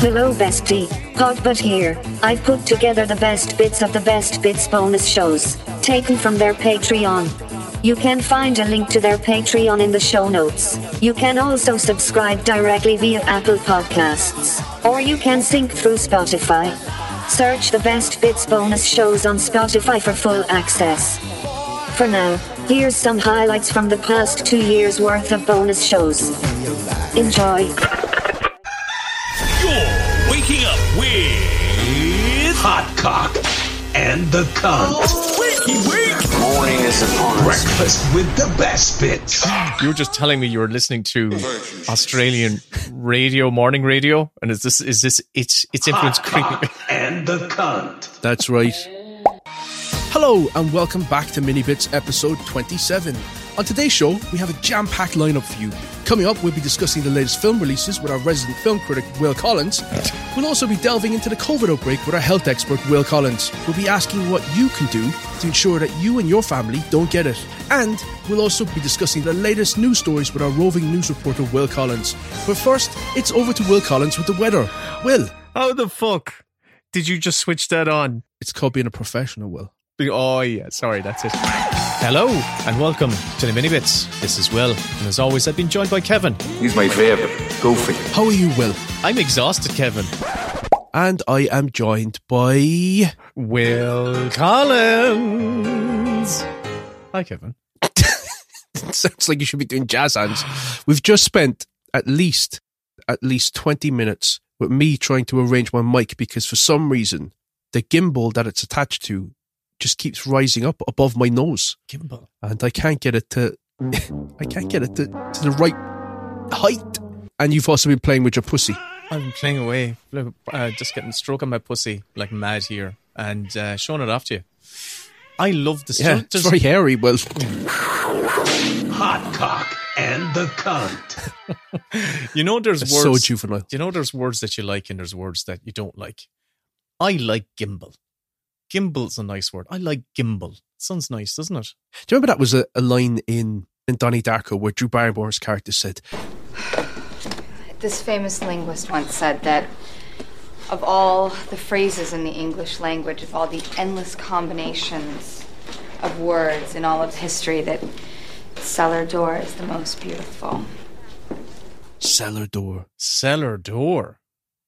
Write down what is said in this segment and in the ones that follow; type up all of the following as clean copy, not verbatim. Hello bestie, Podbutt here. I've put together the best bits of the best bits bonus shows, taken from their Patreon. You can find a link to their Patreon in the show notes. You can also subscribe directly via Apple Podcasts, or you can sync through Spotify. Search the Best Bits bonus shows on Spotify for full access. For now, here's some highlights from the past 2 years worth of bonus shows. Enjoy. You're waking up with Hot Cock and the Cunt. Morning is upon us. Breakfast with the best bits. You were just telling me you were listening to Australian radio, morning radio, and is this its influence creeping? And the Cunt. That's right. Hello and welcome back to Mini Bits episode 27. On today's show, we have a jam-packed lineup for you. Coming up, we'll be discussing the latest film releases with our resident film critic, Will Collins. We'll also be delving into the COVID outbreak with our health expert, Will Collins. We'll be asking what you can do to ensure that you and your family don't get it. And we'll also be discussing the latest news stories with our roving news reporter, Will Collins. But first, it's over to Will Collins with the weather. Will. How the fuck did you just switch that on? It's called being a professional, Will. Oh yeah, sorry, that's it. Hello and welcome to the Mini Bits. This is Will, and as always I've been joined by Kevin. He's my favourite, Goofy. How are you, Will? I'm exhausted, Kevin. And I am joined by Will Collins. Hi, Kevin. Sounds like you should be doing jazz hands. We've just spent at least 20 minutes with me trying to arrange my mic because for some reason the gimbal that it's attached to just keeps rising up above my nose. Gimbal. And I can't get it to to the right height. And you've also been playing with your pussy. I've been playing away, just getting stroking my pussy like mad here and showing it off to you. I love the stuff. Yeah, it's very hairy. Well, Hot Cock and the Cunt. You know there's words, so juvenile. You know there's words that you like and there's words that you don't like. I like gimbal. Gimbal's a nice word. I like gimbal. Sounds nice, doesn't it? Do you remember that was a line in Donnie Darko where Drew Barrymore's character said, this famous linguist once said that of all the phrases in the English language, of all the endless combinations of words in all of history, that cellar door is the most beautiful. Cellar door. Cellar door?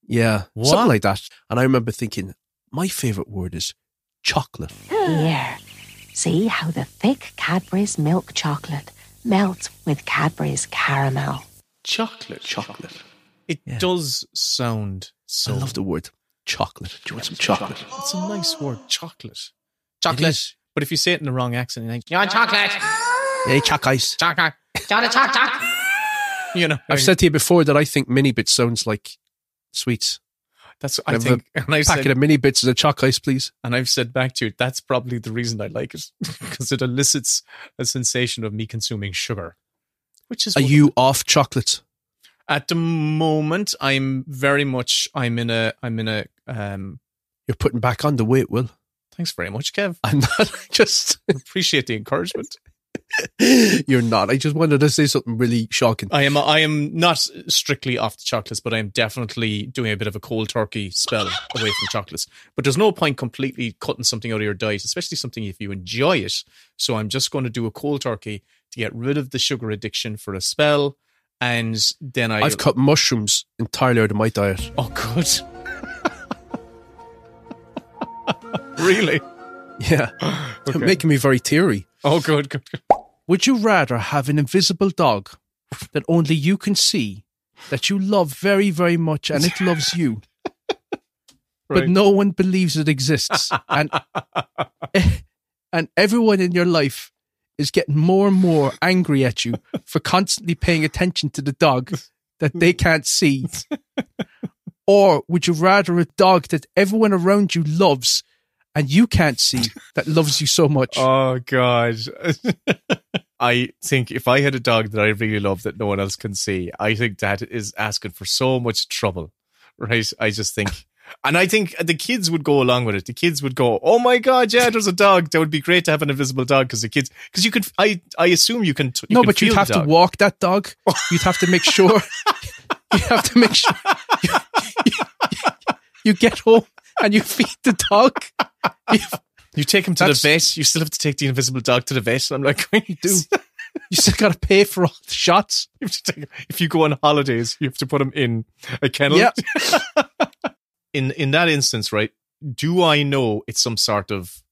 Yeah. What? Something like that. And I remember thinking, my favourite word is chocolate. Here, see how the thick Cadbury's milk chocolate melts with Cadbury's caramel. Chocolate. It does sound so... I love the word chocolate. Do you want some chocolate? It's a nice word, chocolate. Chocolate. But if you say it in the wrong accent, you think, you want chocolate? Hey, choc ice. Chocolate. Chocolate. You know. I've said to you before that I think Mini Bits sounds like sweets. That's I think a and I've packet said, of mini bits of choc ice, please. And I've said back to you, that's probably the reason I like it, because it elicits a sensation of me consuming sugar. Which is. Are you off chocolate? At the moment, I'm in a. You're putting back on the weight, Will. Thanks very much, Kev. I'm not. Just appreciate the encouragement. You're not. I just wanted to say something really shocking. I am not strictly off the chocolates, but I am definitely doing a bit of a cold turkey spell away from chocolates. But there's no point completely cutting something out of your diet, especially something if you enjoy it. So I'm just going to do a cold turkey to get rid of the sugar addiction for a spell. And then I've cut mushrooms entirely out of my diet. Oh, good. Really? Yeah. Okay. They're making me very teary. Oh, good. Would you rather have an invisible dog that only you can see, that you love very, very much, and it loves you, right, but no one believes it exists, and everyone in your life is getting more and more angry at you for constantly paying attention to the dog that they can't see? Or would you rather a dog that everyone around you loves and you can't see, that loves you so much? Oh, God. I think if I had a dog that I really love that no one else can see, I think that is asking for so much trouble, right? I just think... And I think the kids would go along with it. The kids would go, oh, my God, yeah, there's a dog. That would be great to have an invisible dog because the kids... Because you could... I assume you can... You no, can but you'd have to walk that dog. You'd have to make sure... You get home and you feed the dog. You take him to the vet. You still have to take the invisible dog to the vet. And I'm like, what do you do? You still got to pay for all the shots. You have to take, if you go on holidays, you have to put them in a kennel. Yep. In that instance, right, do I know it's some sort of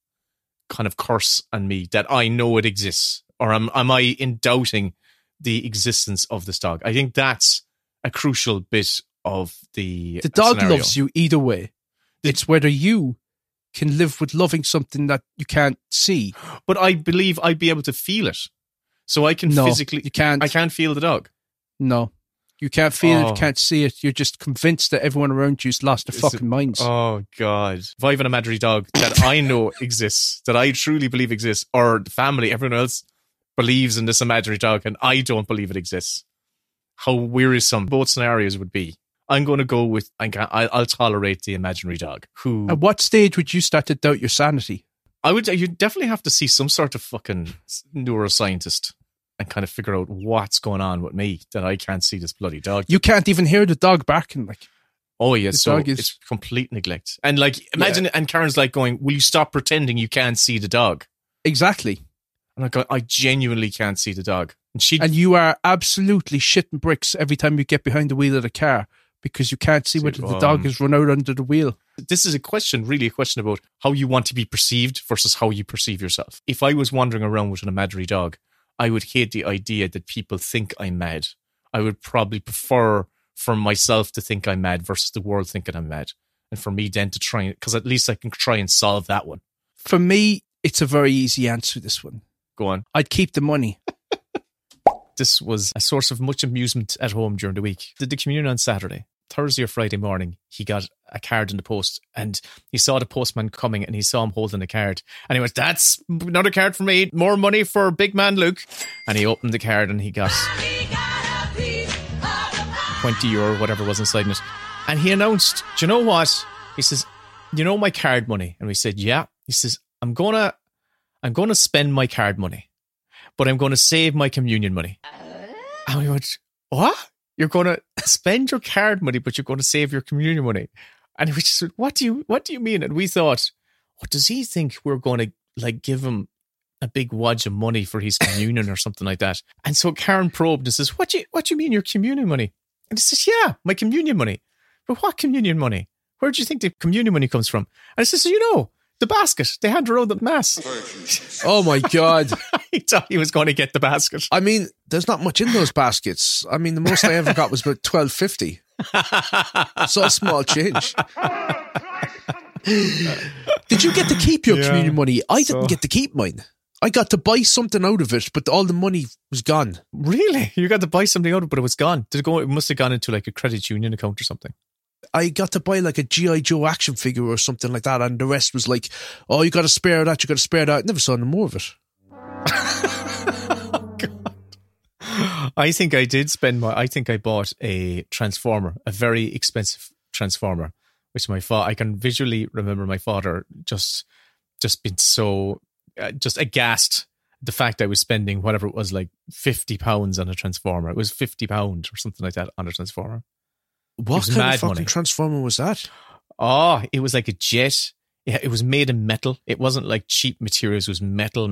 kind of curse on me that I know it exists? Or am I in doubting the existence of this dog? I think that's a crucial bit of the dog scenario. Loves you either way. It's whether you can live with loving something that you can't see. But I believe I'd be able to feel it. So I can physically... You can't. I can't feel the dog. No. You can't feel it, you can't see it. You're just convinced that everyone around you's lost their fucking minds. Oh, God. If I have an imaginary dog that I know exists, that I truly believe exists, or the family, everyone else believes in this imaginary dog and I don't believe it exists, how wearisome both scenarios would be. I'm going to go with, I'll tolerate the imaginary dog. Who? At what stage would you start to doubt your sanity? You'd definitely have to see some sort of fucking neuroscientist and kind of figure out what's going on with me that I can't see this bloody dog. You can't even hear the dog barking. Like, oh yeah, so it's complete neglect. And like, imagine, and Karen's like going, will you stop pretending you can't see the dog? Exactly. And I go, I genuinely can't see the dog. And you are absolutely shitting bricks every time you get behind the wheel of the car, because you can't see whether the dog has run out under the wheel. This is a question about how you want to be perceived versus how you perceive yourself. If I was wandering around with an imaginary dog, I would hate the idea that people think I'm mad. I would probably prefer for myself to think I'm mad versus the world thinking I'm mad. And for me then to try, because at least I can try and solve that one. For me, it's a very easy answer, this one. Go on. I'd keep the money. This was a source of much amusement at home during the week. Did the communion on Saturday. Thursday or Friday morning, he got a card in the post and he saw the postman coming and he saw him holding the card. And he went, that's another card for me. More money for big man Luke. And he opened the card and he got €20, whatever was inside it. And he announced, do you know what? He says, you know my card money? And we said, yeah. He says, I'm going to spend my card money, but I'm going to save my communion money. And we went, what? You're going to spend your card money, but you're going to save your communion money. And we just said, what do you mean? And we thought, what does he think? We're going to like give him a big wodge of money for his communion or something like that. And so Karen probed and says, what do you mean your communion money? And he says, yeah, my communion money. But what communion money? Where do you think the communion money comes from? And I says, so, you know, the basket. They hand around the mass. Oh my God. He thought he was going to get the basket. I mean, there's not much in those baskets. I mean, the most I ever got was about $12.50. So a small change. Did you get to keep your communion money? I didn't get to keep mine. I got to buy something out of it, but all the money was gone. Really? You got to buy something out of it, but it was gone. It must have gone into like a credit union account or something. I got to buy like a G.I. Joe action figure or something like that, and the rest was like, oh, you got to spare that. Never saw any more of it. Oh, God. I think I did spend I bought a Transformer, a very expensive Transformer, which I can visually remember my father just being so just aghast at the fact I was spending whatever it was, like £50 on a Transformer. It was £50 or something like that on a Transformer. What kind of fucking Transformer was that? Oh, it was like a jet. Yeah, it was made in metal. It wasn't like cheap materials. It was metal.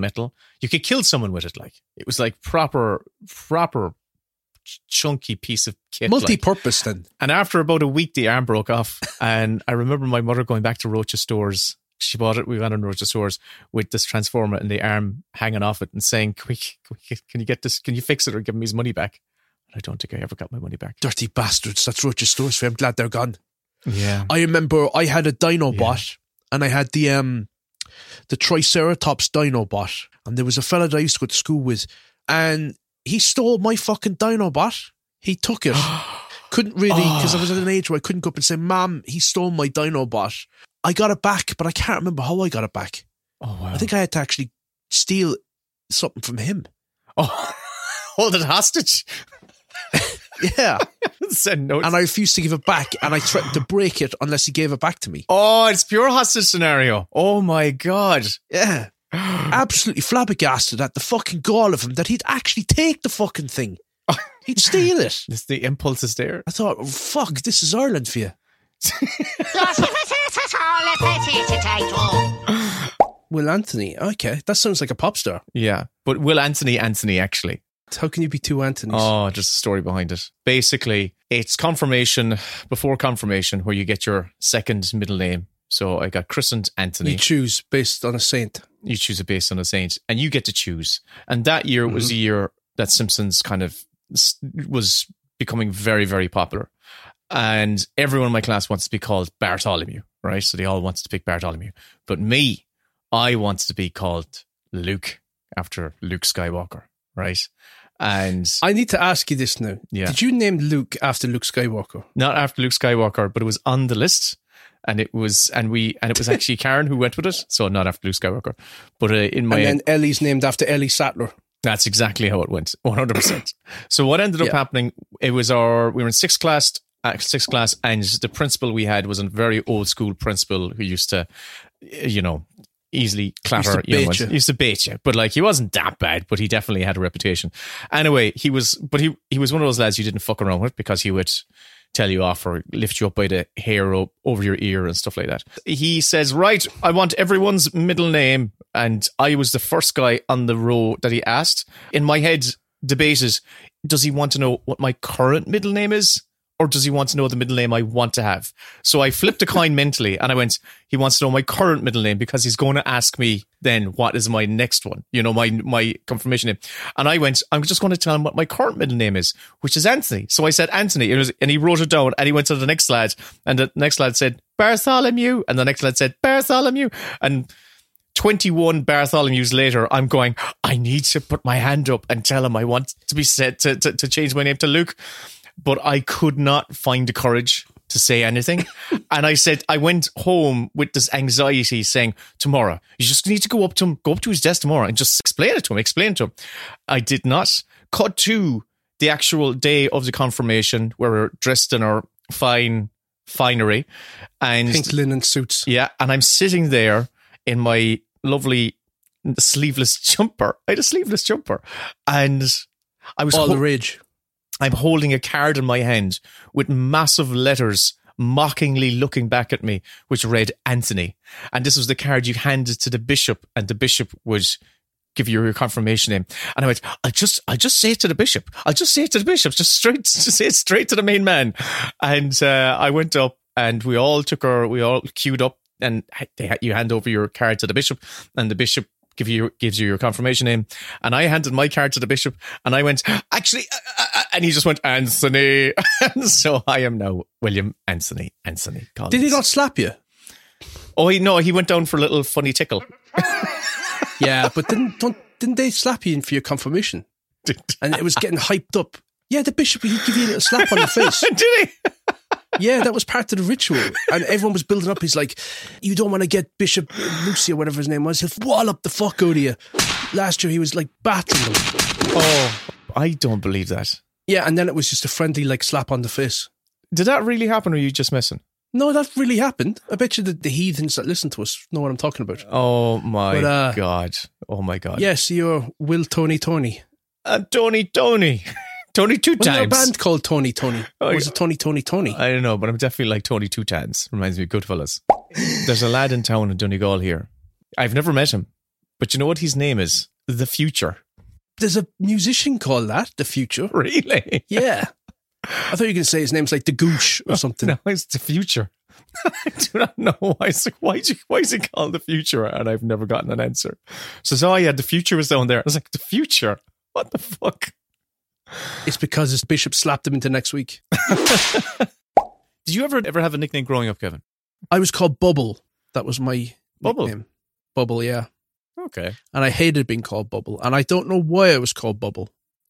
You could kill someone with it. Like, it was like proper chunky piece of kit. Multi-purpose like. Then. And after about a week, the arm broke off. And I remember my mother going back to Rocha's stores. She bought it. We went on Rocha's stores with this Transformer and the arm hanging off it and saying, can you get this? Can you fix it or give him his money back? I don't think I ever got my money back. Dirty bastards. That's Rocha's stores. I'm glad they're gone. Yeah. I remember I had a Dino bot and I had the Triceratops Dino bot. And there was a fella that I used to go to school with and he stole my fucking Dino bot. He took it. Couldn't really, because I was at an age where I couldn't go up and say, Mom, he stole my Dino bot. I got it back, but I can't remember how I got it back. Oh, wow. I think I had to actually steal something from him. Oh, hold it hostage. Yeah. And I refused to give it back and I threatened to break it unless he gave it back to me. Oh, it's pure hostage scenario. Oh my God. Yeah. Absolutely flabbergasted at the fucking gall of him that he'd actually take the fucking thing. He'd steal it. The impulse is there. I thought, fuck, this is Ireland for you. Will Anthony. Okay, that sounds like a pop star. Yeah, but Will Anthony, actually. How can you be two Anthonys? Oh, just the story behind it. Basically, it's confirmation before confirmation where you get your second middle name. So I got christened Anthony. You choose based on a saint. You choose it based on a saint, and you get to choose. And that year was the year that Simpsons kind of was becoming very, very popular. And everyone in my class wants to be called Bartholomew, right? So they all wanted to pick Bartholomew. But me, I wanted to be called Luke after Luke Skywalker, right? And I need to ask you this now. Yeah. Did you name Luke after Luke Skywalker? Not after Luke Skywalker, but it was on the list. And it was, and it was actually Karen who went with it. So not after Luke Skywalker, but in my and then Ellie's named after Ellie Sattler. That's exactly how it went, 100%. So what ended up happening? It was we were in sixth class, and the principal we had was a very old school principal who used to, easily clatter. Used to bait you, but he wasn't that bad, but he definitely had a reputation. Anyway, he was one of those lads you didn't fuck around with because he would tell you off or lift you up by the hair over your ear and stuff like that. He says, right, I want everyone's middle name. And I was the first guy on the row that he asked. In my head, debated, does he want to know what my current middle name is? Or does he want to know the middle name I want to have? So I flipped a coin mentally and I went, he wants to know my current middle name because he's going to ask me then what is my next one, my confirmation name. And I went, I'm just going to tell him what my current middle name is, which is Anthony. So I said Anthony and he wrote it down and he went to the next lad and the next lad said Bartholomew and the next lad said Bartholomew and 21 Bartholomews later, I'm going, I need to put my hand up and tell him I want to be set to change my name to Luke. But I could not find the courage to say anything. And I went home with this anxiety saying, tomorrow, you just need to go up to his desk tomorrow and just explain it to him. I did not. Cut to the actual day of the confirmation where we're dressed in our fine finery. And pink linen suits. Yeah. And I'm sitting there in my lovely sleeveless jumper. I had a sleeveless jumper. And I was all the rage. I'm holding a card in my hand with massive letters mockingly looking back at me, which read Anthony. And this was the card you handed to the bishop, and the bishop would give you your confirmation name. And I went, I'll just say it to the bishop. I'll just say it to the bishop. Just say it straight to the main man. And I went up and we all queued up and you hand over your card to the bishop, and the bishop gives you your confirmation name. And I handed my card to the bishop and I went, actually, and he just went, Anthony. And so I am now William Anthony Collins. Did he not slap you? Oh, he went down for a little funny tickle. Yeah, but didn't they slap you in for your confirmation? And it was getting hyped up. Yeah, the bishop, he'd give you a little slap on the face. Did he? Yeah, that was part of the ritual. And everyone was building up. He's like, you don't want to get Bishop Lucy or whatever his name was. He'll wallop the fuck out of you. Last year, he was like battling him. Oh, I don't believe that. Yeah, and then it was just a friendly slap on the face. Did that really happen or are you just messing? No, that really happened. I bet you the heathens that listen to us know what I'm talking about. Oh, my God. Oh, my God. Yes, you're Will Tony. Tony. Tony Two Times. Wasn't there a band called Tony Tony? Or was it Tony? I don't know, but I'm definitely like Tony Two Times. Reminds me of Goodfellas. There's a lad in town in Donegal here. I've never met him, but you know what his name is? The Future. There's a musician called that, The Future. Really? Yeah. I thought you were going to say his name's like The Gooch or something. No, it's The Future. I do not know why. It's like, why is it called The Future? And I've never gotten an answer. So I had The Future was down there. I was like, The Future? What the fuck? It's because his bishop slapped him into next week. Did you ever have a nickname growing up, Kevin? I was called Bubble. That was my nickname. Bubble, yeah. Okay. And I hated being called Bubble. And I don't know why I was called Bubble.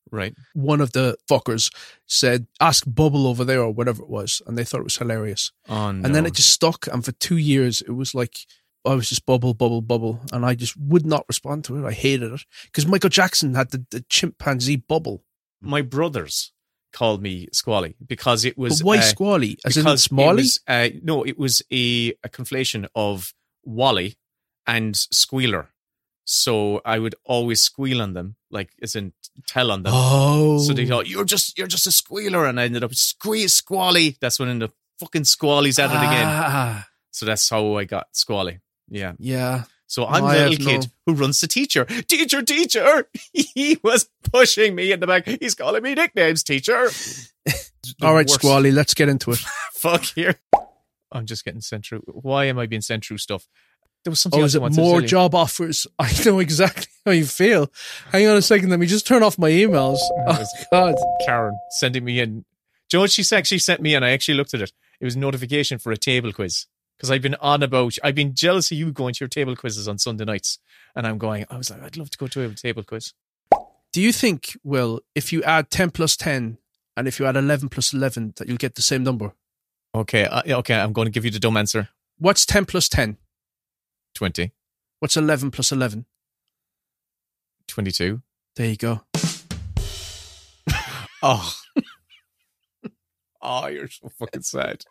Right. One of the fuckers said, ask Bubble over there or whatever it was. And they thought it was hilarious. Oh, no. And then it just stuck. And for 2 years, it was like, I was just Bubble. And I just would not respond to it. I hated it. Because Michael Jackson had the chimpanzee Bubble. My brothers called me Squally because it was... But why Squally? As in Smally? It was a conflation of Wally and Squealer. So I would always squeal on them, as in tell on them. Oh. So they thought, you're just a squealer. And I ended up Squally. That's what ended up fucking Squally's at it again. So that's how I got Squally. Yeah. Yeah. So I'm the little kid who runs to teacher. Teacher, teacher. He was pushing me in the back. He's calling me nicknames, teacher. All right, worst. Squally, let's get into it. Fuck here. I'm just getting sent through. Why am I being sent through stuff? There was something else I wanted to tell you. More job offers. I know exactly how you feel. Hang on a second. Let me just turn off my emails. Oh, God. Karen sending me in. Do you know what she said? She sent me in. I actually looked at it. It was a notification for a table quiz. Because I've been jealous of you going to your table quizzes on Sunday nights. And I was like, I'd love to go to a table quiz. Do you think, Will, if you add 10 plus 10 and if you add 11 plus 11, that you'll get the same number? Okay, I'm going to give you the dumb answer. What's 10 plus 10? 20. What's 11 plus 11? 22. There you go. Oh. Oh, you're so fucking sad.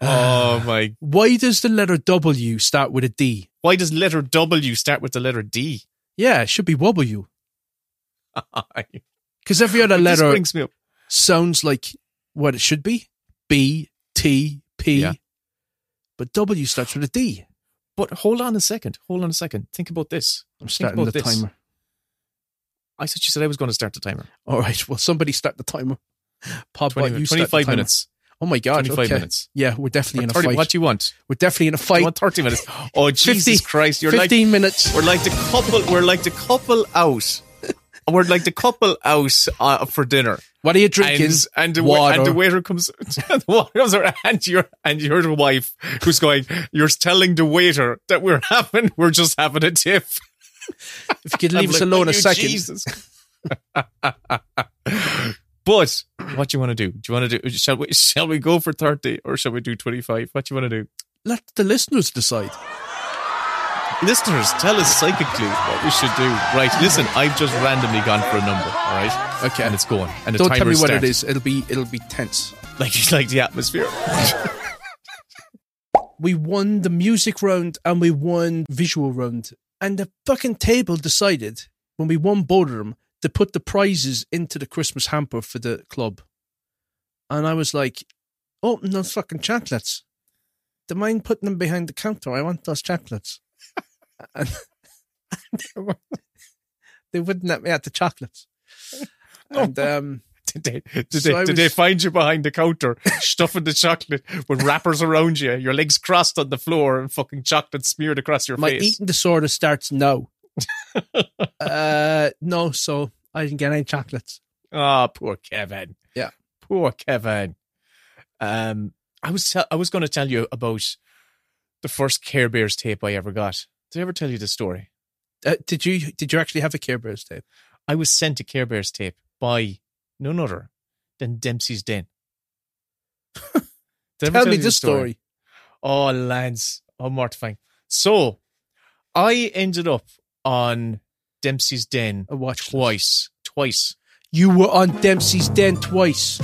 Oh my. Why does the letter W start with a D? Why does letter W start with the letter D? Yeah, it should be W. Because every other letter sounds like what it should be. B, T, P. Yeah. But W starts with a D. But hold on a second. Think about this. I'm starting the timer. I thought you said I was going to start the timer. All right. Well, somebody start the timer. Pop 25 minutes. Oh my God. 25 minutes. Yeah, we're definitely in a fight. What do you want? We're definitely in a fight. You want 30 minutes. Oh, Jesus Christ. 15 minutes. We're like the couple out for dinner. What are you drinking? And the waiter comes and your wife who's going, you're telling the waiter that we're just having a tiff. If you could leave us alone a second. Jesus. But what do you want to do? Do you want to do? Shall we go for 30 or shall we do 25? What do you want to do? Let the listeners decide. Listeners, tell us psychically what we should do. Right, listen, I've just randomly gone for a number, all right? Okay. And it's going. And the timer's starting. Don't tell me what it is. It'll be tense. Like the atmosphere. We won the music round and we won visual round. And the fucking table decided, when we won both of them, to put the prizes into the Christmas hamper for the club. And I was like, oh, no fucking chocolates. Don't mind putting them behind the counter. I want those chocolates. And they wouldn't let me have the chocolates. And, did they find you behind the counter stuffing the chocolate with wrappers around you, your legs crossed on the floor and fucking chocolate smeared across your face? My eating disorder starts now. No, so I didn't get any chocolates. Oh, poor Kevin. Yeah. Poor Kevin. I was going to tell you about the first Care Bears tape I ever got. Did I ever tell you the story? Did you actually have a Care Bears tape? I was sent a Care Bears tape by none other than Dempsey's Den. Tell me this story. Oh, lads. Oh, mortifying. So, I ended up on Dempsey's Den twice. You were on Dempsey's Den twice.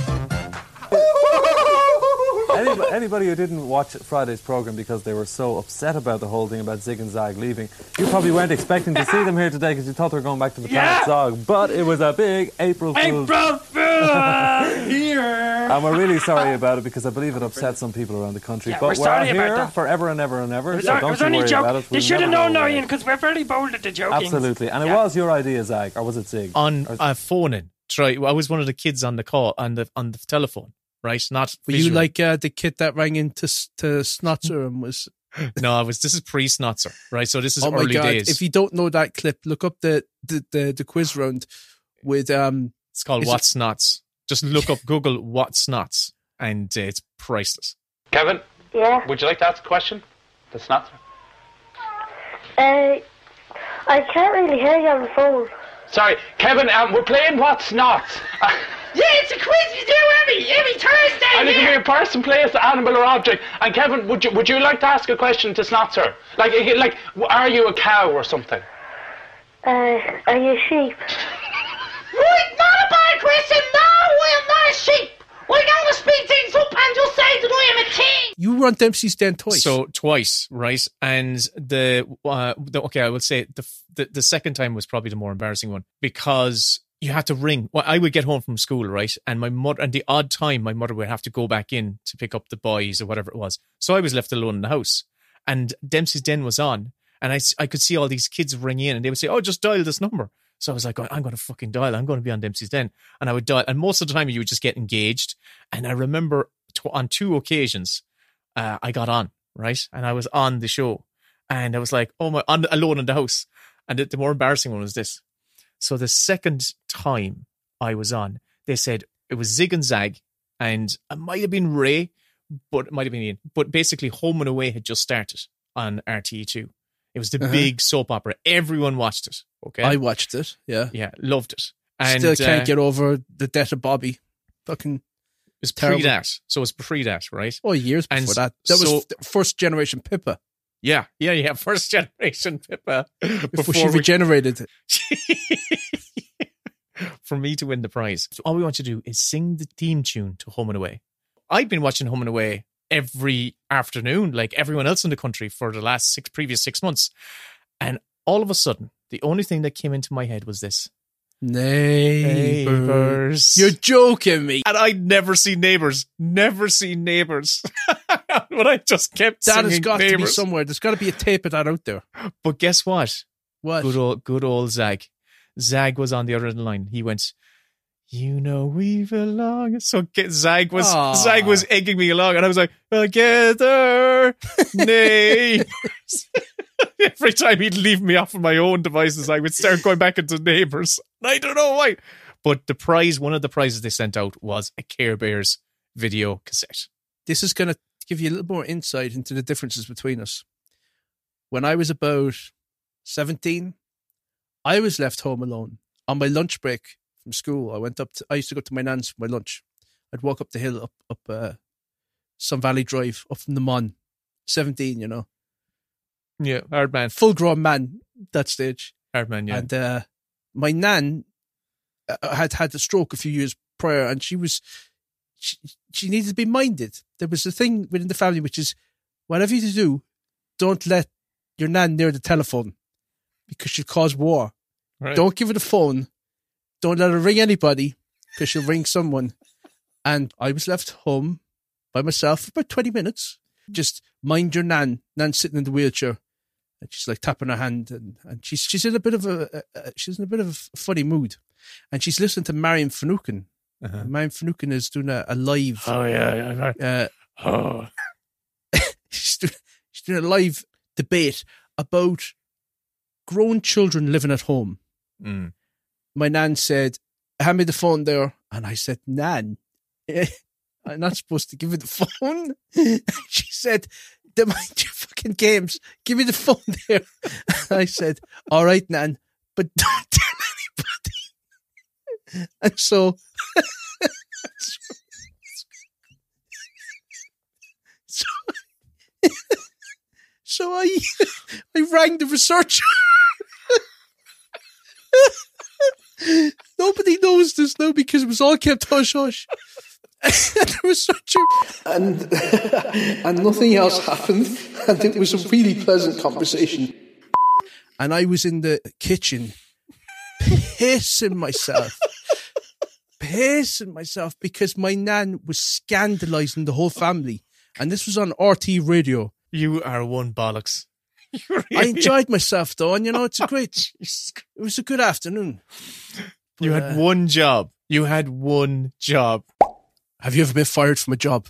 Anybody who didn't watch Friday's programme because they were so upset about the whole thing about Zig and Zag leaving, you probably weren't expecting to see them here today because you thought they were going back to the planet Zog, but it was a big April Fool's here. And we're really sorry about it because I believe it upset some people around the country, but we're out here forever and ever and ever, so don't you worry about it. They should have known, Ian, because we're very bold at the joking. Absolutely, and it was your idea, Zag, or was it Zig? On phoning, right? I was one of the kids on the call, on the telephone. Right, not were visual. You like the kid that rang in to Snotzer and was? No, this is pre-Snotzer, right? So this is early days. If you don't know that clip, look up the quiz round with it's called What's Snots. Just look up, Google What's Snots, and it's priceless. Kevin, yeah, would you like to ask a question to Snotzer? I can't really hear you on the phone. Sorry, Kevin, we're playing What's Snots. Yeah, it's a quiz we do every Thursday. And it can be a person, place, animal, or object. And Kevin, would you like to ask a question to Snotzer? Like, are you a cow or something? Are you a sheep? Right, not a bad question. No, we're not a sheep. We're going to speed things up and just say that I am a king. You were on Dempsey's Den twice. So twice, right? And the I would say the second time was probably the more embarrassing one because you had to ring. Well, I would get home from school, right? And my mother, and the odd time my mother would have to go back in to pick up the boys or whatever it was. So I was left alone in the house, and Dempsey's Den was on, and I could see all these kids ring in, and they would say, oh, just dial this number. So I was like, I'm going to fucking dial. I'm going to be on Dempsey's Den. And I would dial. And most of the time you would just get engaged. And I remember on two occasions, I got on, right? And I was on the show, and I was like, oh my, alone in the house. And the more embarrassing one was this. So the second time I was on, they said it was Zig and Zag, and it might have been Ray, but it might have been Ian. But basically Home and Away had just started on RTE2. It was the big soap opera. Everyone watched it. Okay, I watched it. Yeah, yeah, loved it. And still can't get over the death of Bobby. Fucking, it's pre that. So it's pre that, right? Oh, years before that. That so, was first generation Pippa. Yeah, yeah, yeah. First generation Pippa. Before she regenerated. For me to win the prize, so all we want you to do is sing the theme tune to Home and Away. I've been watching Home and Away every afternoon, like everyone else in the country, for the last previous 6 months. And all of a sudden, the only thing that came into my head was this. Neighbours. You're joking me. And I'd never seen Neighbours. Never seen Neighbours. But I just kept that singing. That has got Neighbours to be somewhere. There's got to be a tape of that out there. But guess what? What? Good old Zag. Zag was on the other line. He went, you know we belong. So Zag was egging me along, and I was like, together, Neighbours. Every time he'd leave me off on my own devices, I would start going back into Neighbours. I don't know why. But the prize, one of the prizes they sent out, was a Care Bears video cassette. This is going to give you a little more insight into the differences between us. When I was about 17, I was left home alone. On my lunch break from school, I used to go to my nan's for my lunch. I'd walk up the hill, up some valley drive, up from the Mon. 17, you know. Yeah, hard man. Full grown man at that stage. Hard man, yeah. And my nan had had a stroke a few years prior, and she needed to be minded. There was a thing within the family which is, whatever you do, don't let your nan near the telephone because she'll cause war. Right. Don't give her the phone. Don't let her ring anybody because she'll ring someone. And I was left home by myself for about 20 minutes. Just mind your nan. Nan's sitting in the wheelchair. And she's like tapping her hand, and she's in a bit of a funny mood, and she's listening to Marion Finucane. Uh-huh. Marion Finucane is doing a live. Oh yeah, yeah. She's doing a live debate about grown children living at home. Mm. My nan said, "Hand me the phone there," and I said, "Nan, I'm not supposed to give her the phone." She said, "Don't mind your fucking games. Give me the phone there." And I said, "All right, Nan, but don't tell anybody." And so I rang the researcher. Nobody knows this now because it was all kept hush hush. It was such a... and nothing else happened, and it was a really pleasant conversation. And I was in the kitchen pissing myself because my nan was scandalizing the whole family, and this was on RT radio. You are one bollocks. Really... I enjoyed myself though, and you know, it was a good afternoon. But, you had one job. Have you ever been fired from a job?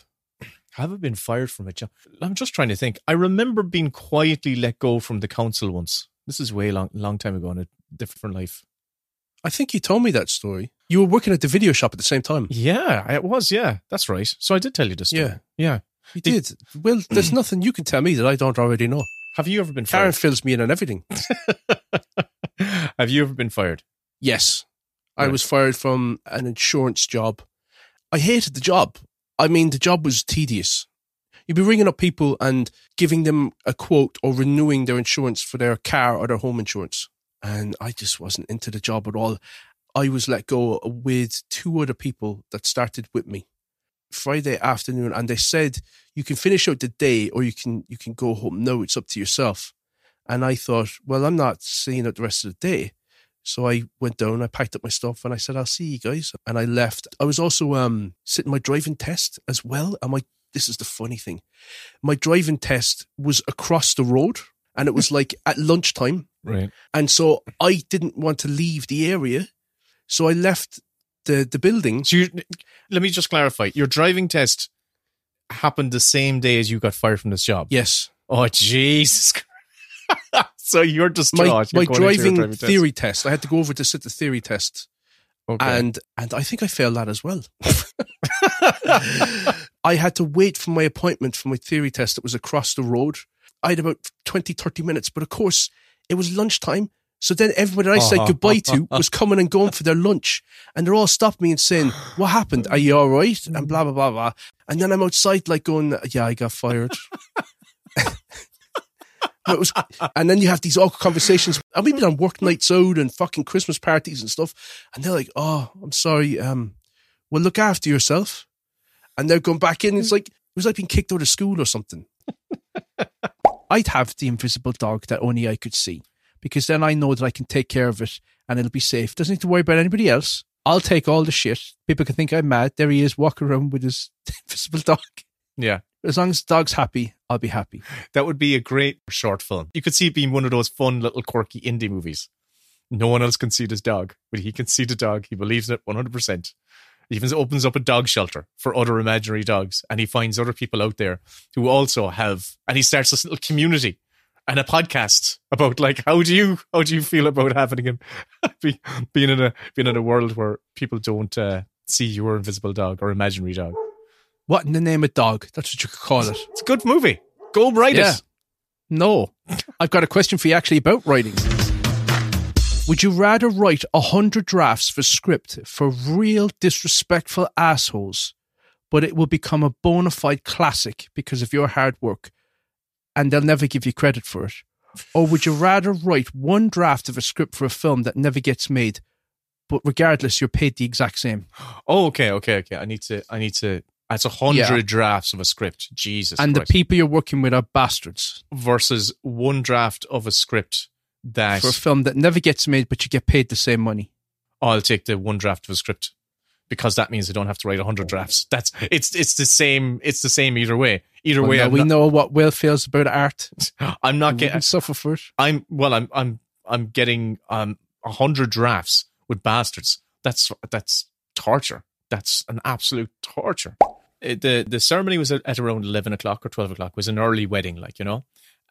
Have I been fired from a job? I'm just trying to think. I remember being quietly let go from the council once. This is way long time ago in a different life. I think you told me that story. You were working at the video shop at the same time. Yeah, it was. Yeah, that's right. So I did tell you this story. Yeah. You did. Well, there's nothing you can tell me that I don't already know. Have you ever been fired? Karen fills me in on everything. Have you ever been fired? Yes. Right. I was fired from an insurance job. I hated the job. I mean, the job was tedious. You'd be ringing up people and giving them a quote or renewing their insurance for their car or their home insurance. And I just wasn't into the job at all. I was let go with two other people that started with me Friday afternoon. And they said, you can finish out the day or you can go home. No, it's up to yourself. And I thought, well, I'm not seeing out the rest of the day. So I went down, I packed up my stuff and I said, I'll see you guys. And I left. I was also sitting my driving test as well. And this is the funny thing. My driving test was across the road and it was like at lunchtime. Right. And so I didn't want to leave the area. So I left the building. So let me just clarify. Your driving test happened the same day as you got fired from this job? Yes. Oh, Jesus Christ. So you're distraught. My driving theory test. I had to go over to sit the theory test. Okay. And I think I failed that as well. I had to wait for my appointment for my theory test that was across the road. I had about 20, 30 minutes. But of course, it was lunchtime. So then everyone that I said goodbye to was coming and going for their lunch. And they're all stopping me and saying, what happened? Are you all right? And blah, blah, blah, blah. And then I'm outside like going, yeah, I got fired. And then you have these awkward conversations. I mean, on work nights out and fucking Christmas parties and stuff. And they're like, oh, I'm sorry. Well, look after yourself. And they're going back in. It's like, it was like being kicked out of school or something. I'd have the invisible dog that only I could see, because then I know that I can take care of it and it'll be safe. Doesn't need to worry about anybody else. I'll take all the shit. People can think I'm mad. There he is walking around with his invisible dog. Yeah. As long as the dog's happy, I'll be happy. That would be a great short film. You could see it being one of those fun little quirky indie movies. No one else can see this dog, but he can see the dog. He believes in it 100%. He even opens up a dog shelter for other imaginary dogs, and he finds other people out there who also have, and he starts this little community and a podcast about like, how do you feel about having him being in a world where people don't see your invisible dog or imaginary dog. What in the name of dog? That's what you could call it. It's a good movie. Go write it. No. I've got a question for you actually about writing. Would you rather write 100 drafts for script for real disrespectful assholes, but it will become a bona fide classic because of your hard work and they'll never give you credit for it? Or would you rather write one draft of a script for a film that never gets made, but regardless, you're paid the exact same? Oh, okay. I need to... That's 100 drafts of a script. Jesus Christ. And the people you're working with are bastards. Versus one draft of a script that... for a film that never gets made, but you get paid the same money. I'll take the one draft of a script, because that means I don't have to write 100 drafts. It's the same either way. We know what Will feels about art. I'm not getting... suffer for it. I'm getting 100 drafts with bastards. That's torture. That's an absolute torture. The ceremony was at around 11 o'clock or 12 o'clock. It was an early wedding,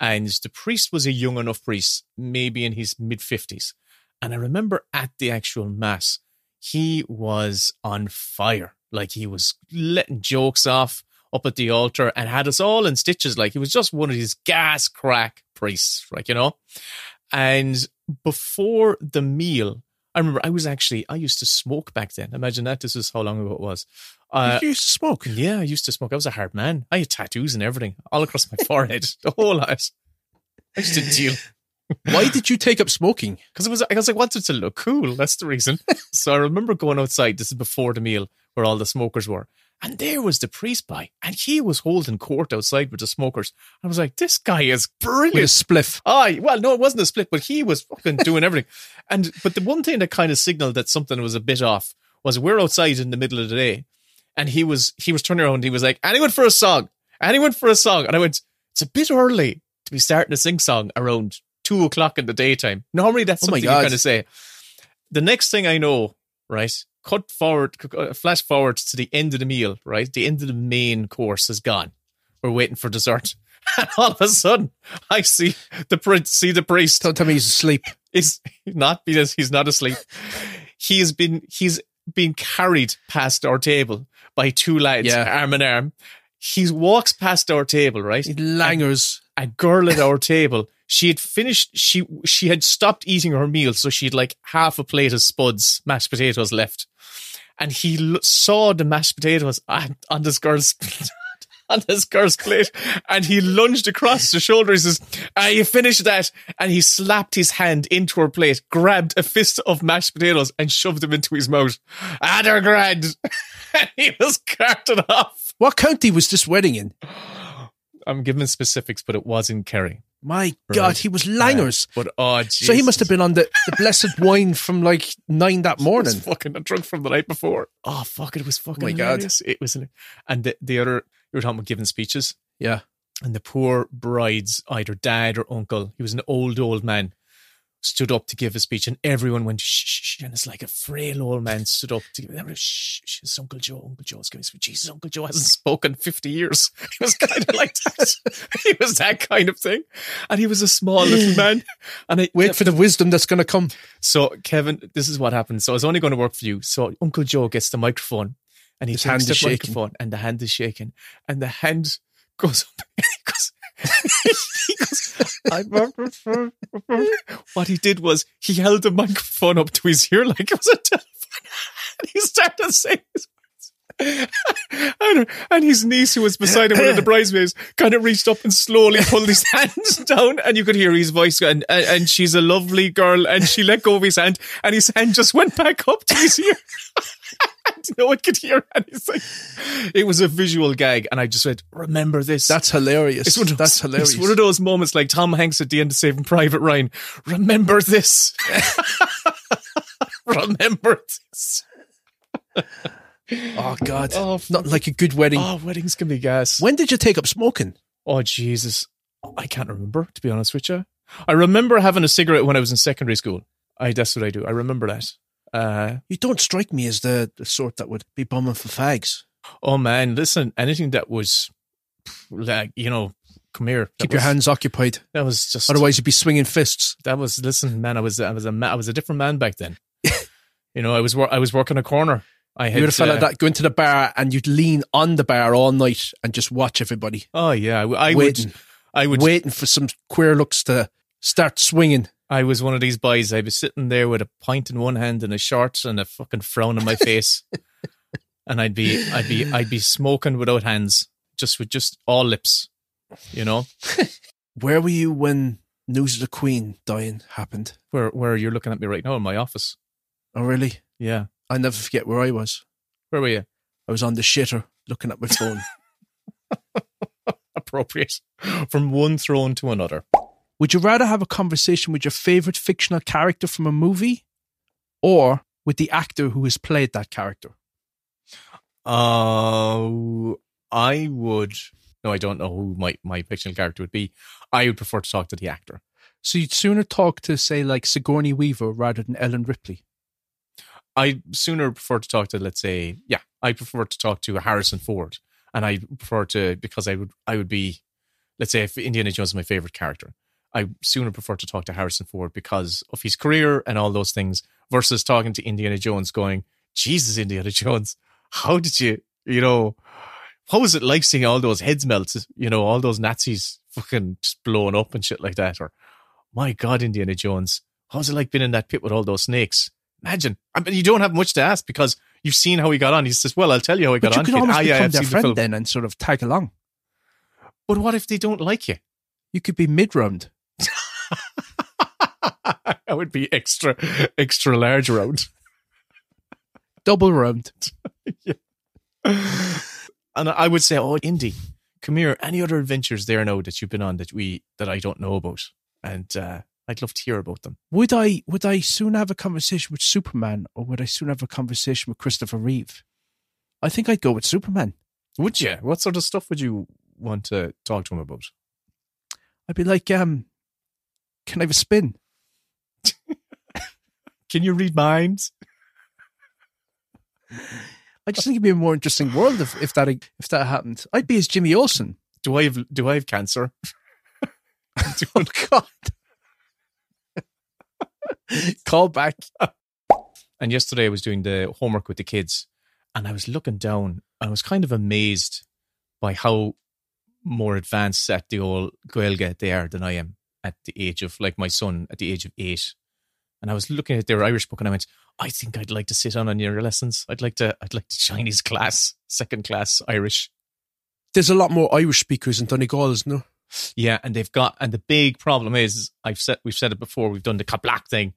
And the priest was a young enough priest, maybe in his mid-50s. And I remember at the actual mass, he was on fire. Like, he was letting jokes off up at the altar and had us all in stitches. Like, he was just one of these gas crack priests, And before the meal... I remember I used to smoke back then. Imagine that. This is how long ago it was. You used to smoke? Yeah, I used to smoke. I was a hard man. I had tattoos and everything all across my forehead. The whole lot. I used to deal. Why did you take up smoking? Because I wanted to look cool. That's the reason. So I remember going outside. This is before the meal where all the smokers were. And there was the priest by. And he was holding court outside with the smokers. I was like, this guy is brilliant. With a spliff. No, it wasn't a spliff, but he was fucking doing everything. But the one thing that kind of signaled that something was a bit off was we're outside in the middle of the day. And he was turning around and he was like, anyone for a song? And I went, it's a bit early to be starting to sing song around 2 o'clock in the daytime. Normally that's something you kind of say. The next thing I know, right? Flash forward to the end of the meal, right? The end of the main course is gone. We're waiting for dessert. And all of a sudden, I see the priest. Don't tell me he's asleep. He's not, because he's not asleep. He's been carried past our table by two lads, arm in arm. He walks past our table, right? He langers. A girl at our table. She had finished, she had stopped eating her meal, so she had like half a plate of spuds, mashed potatoes left. And he saw the mashed potatoes on this girl's plate, and he lunged across the shoulder. He says, you finished that? And he slapped his hand into her plate, grabbed a fist of mashed potatoes and shoved them into his mouth. They're grand. And he was carted off. What county was this wedding in? I'm giving specifics, but it was in Kerry. My God, he was langers. So he must have been on the blessed wine from like 9 that morning. I was fucking drunk from the night before. Oh, fuck, it was fucking hilarious. God, it was. And the other, you were talking about giving speeches. Yeah. And the poor bride's either dad or uncle, he was an old man, stood up to give a speech, and everyone went shh, and it's like a frail old man stood up to give everyone, shh, it's Uncle Joe. Uncle Joe's giving a speech. Jesus, Uncle Joe hasn't spoken in 50 years. He was kind of like that. He was that kind of thing. And he was a small little man. And wait for the wisdom that's going to come. So Kevin, this is what happened. So it's only going to work for you. So Uncle Joe gets the microphone, and he takes the microphone, and the hand is shaking, and the hand goes up. He goes, what he did was he held the microphone up to his ear like it was a telephone, and he started saying his words. And his niece, who was beside him, one of the bridesmaids, kind of reached up and slowly pulled his hands down, and you could hear his voice go, and she's a lovely girl, and she let go of his hand, and his hand just went back up to his ear. No one could hear anything. It was a visual gag, and I just went, remember this. That's hilarious. It's one of those moments like Tom Hanks at the end of Saving Private Ryan. Remember this. Remember this. Oh, God. Oh, not like a good wedding. Oh, weddings can be gas. When did you take up smoking? Oh, Jesus. I can't remember, to be honest with you. I remember having a cigarette when I was in secondary school. That's what I do. I remember that. You don't strike me as the sort that would be bumming for fags. Oh man, listen, anything that was like, you know, come here. Keep your hands occupied. That was just, otherwise you'd be swinging fists. That was, listen, man, I was a different man back then. You know, I was working a corner. You were a fella that go into the bar and you'd lean on the bar all night and just watch everybody. Oh yeah, I would waiting for some queer looks to start swinging. I was one of these boys. I'd be sitting there with a pint in one hand and a shorts and a fucking frown on my face, and I'd be smoking without hands, just with all lips, you know. Where were you when news of the Queen dying happened? Where you're looking at me right now in my office? Oh, really? Yeah. I never forget where I was. Where were you? I was on the shitter looking at my phone. Appropriate. From one throne to another. Would you rather have a conversation with your favourite fictional character from a movie or with the actor who has played that character? I don't know who my fictional character would be. I would prefer to talk to the actor. So you'd sooner talk to, say, like Sigourney Weaver rather than Ellen Ripley? I'd sooner prefer to talk to, I prefer to talk to Harrison Ford. And I prefer to, because I would be, let's say, if Indiana Jones is my favourite character, I sooner prefer to talk to Harrison Ford because of his career and all those things versus talking to Indiana Jones going, Jesus, Indiana Jones, how did you, you know, what was it like seeing all those heads melt, you know, all those Nazis fucking just blowing up and shit like that? Or, my God, Indiana Jones, what was it like being in that pit with all those snakes? Imagine. I mean, you don't have much to ask because you've seen how he got on. He says, well, I'll tell you how he got on. But you could almost become their friend then and sort of tag along. But what if they don't like you? You could be mid-round. I would be extra large round, double round. Yeah. And I would say, oh, Indy, come here. Any other adventures there now that you've been on that I don't know about, and I'd love to hear about them. Would I soon have a conversation with Superman, or would I soon have a conversation with Christopher Reeve? I think I'd go with Superman. Would you? What sort of stuff would you want to talk to him about? I'd be like, can I have a spin? Can you read minds? I just think it'd be a more interesting world if that happened. I'd be as Jimmy Olsen. Do I have cancer? Oh God! Call back. And yesterday I was doing the homework with the kids, and I was looking down, and I was kind of amazed by how more advanced at the old Gaelga they are than I am. At the age of, like my son, at the age of 8. And I was looking at their Irish book and I went, I think I'd like to sit on your lessons. I'd like to Chinese class, second class Irish. There's a lot more Irish speakers in Donegal, isn't there? Yeah, and they've got, and the big problem is, we've said it before, we've done the Kablack thing,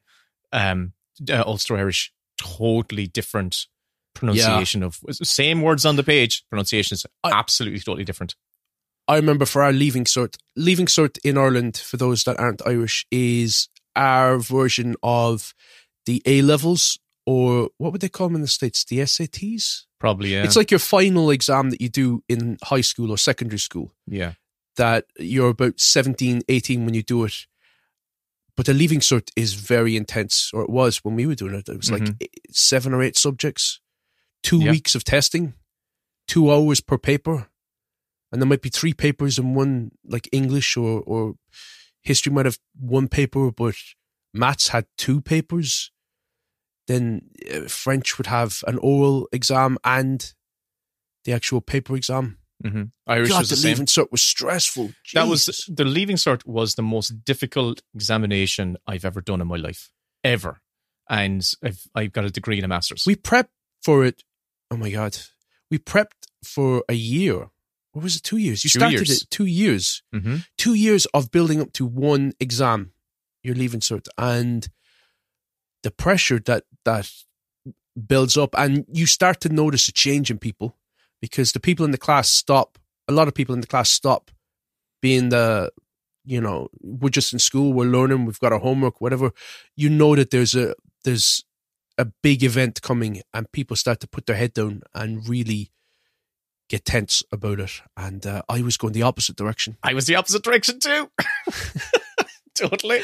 Ulster Irish, totally different pronunciation of, same words on the page, pronunciation's absolutely totally different. I remember for our leaving cert in Ireland, for those that aren't Irish, is our version of the A-levels, or what would they call them in the States? The SATs? Probably, yeah. It's like your final exam that you do in high school or secondary school. Yeah. That you're about 17, 18 when you do it. But the leaving cert is very intense, or it was when we were doing it. It was like 7 or 8 subjects, 2 weeks of testing, 2 hours per paper. And there might be 3 papers and one, like English or history might have 1 paper, but maths had 2 papers. Then French would have an oral exam and the actual paper exam. Mm-hmm. Irish God, was the leaving cert was stressful. Jesus. That was the leaving cert was the most difficult examination I've ever done in my life, ever. And I've got a degree and a master's. We prepped for it. Oh my God, we prepped for a year. What was it? 2 years. You started it 2 years. Mm-hmm. 2 years of building up to one exam, your leaving cert, and the pressure that builds up, and you start to notice a change in people. Because the people in the class stop, a lot of people in the class stop being we're just in school, we're learning, we've got our homework, whatever. You know that there's a big event coming and people start to put their head down and really get tense about it. And I was going the opposite direction. I was the opposite direction too. Totally.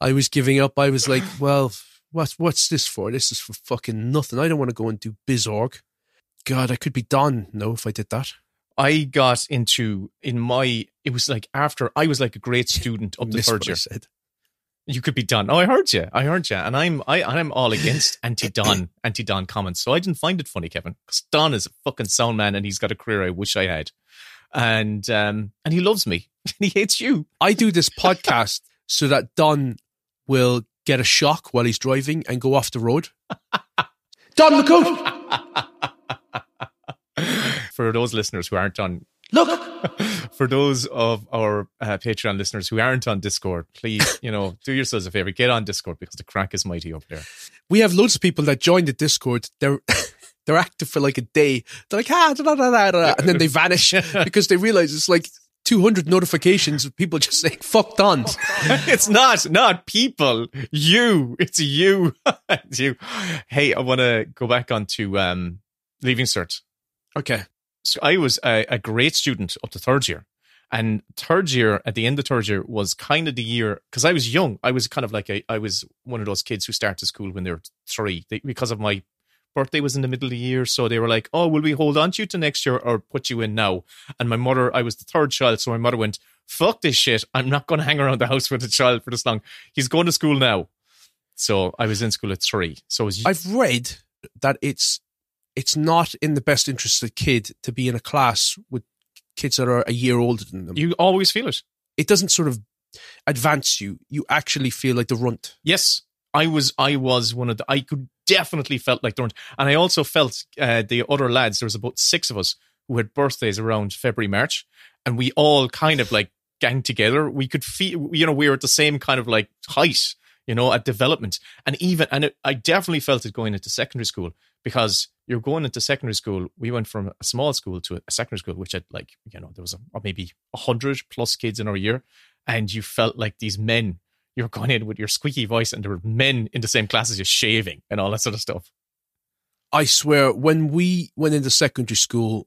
I was giving up. I was like, well, what's this for? This is for fucking nothing. I don't want to go and do BizOrg. God, I could be done now if I did that. I got into, it was like after, I was like a great student up to third year. You could be done. Oh, I heard you. And I'm all against anti-Don comments. So I didn't find it funny, Kevin, because Don is a fucking sound man and he's got a career I wish I had. And he loves me and he hates you. I do this podcast so that Don will get a shock while he's driving and go off the road. Don, look out! For those listeners who aren't on... Look! For those of our Patreon listeners who aren't on Discord, please, do yourselves a favor. Get on Discord because the crack is mighty over there. We have loads of people that join the Discord. They're active for like a day. They're like, and then they vanish because they realize it's like 200 notifications of people just saying, fuck Don. It's not people. You. It's you. It's you. Hey, I want to go back on to leaving cert. Okay. So I was a great student up to third year. And third year, at the end of third year, was kind of the year, because I was young. I was kind of like, I was one of those kids who started school when they were 3. Because of my birthday was in the middle of the year. So they were like, oh, will we hold on to you to next year or put you in now? And my mother, I was the third child. So my mother went, fuck this shit. I'm not going to hang around the house with a child for this long. He's going to school now. So I was in school at 3. So I've read that it's not in the best interest of the kid to be in a class with kids that are a year older than them. You always feel it. It doesn't sort of advance you. You actually feel like the runt. Yes, I was one of the... I could definitely felt like the runt. And I also felt the other lads, there was about 6 of us who had birthdays around February, March. And we all kind of like ganged together. We could feel, we were at the same kind of like height, at development. And I definitely felt it going into secondary school because... You're going into secondary school. We went from a small school to a secondary school, which had there was maybe 100 plus kids in our year. And you felt like these men, you were going in with your squeaky voice and there were men in the same classes just shaving and all that sort of stuff. I swear, when we went into secondary school,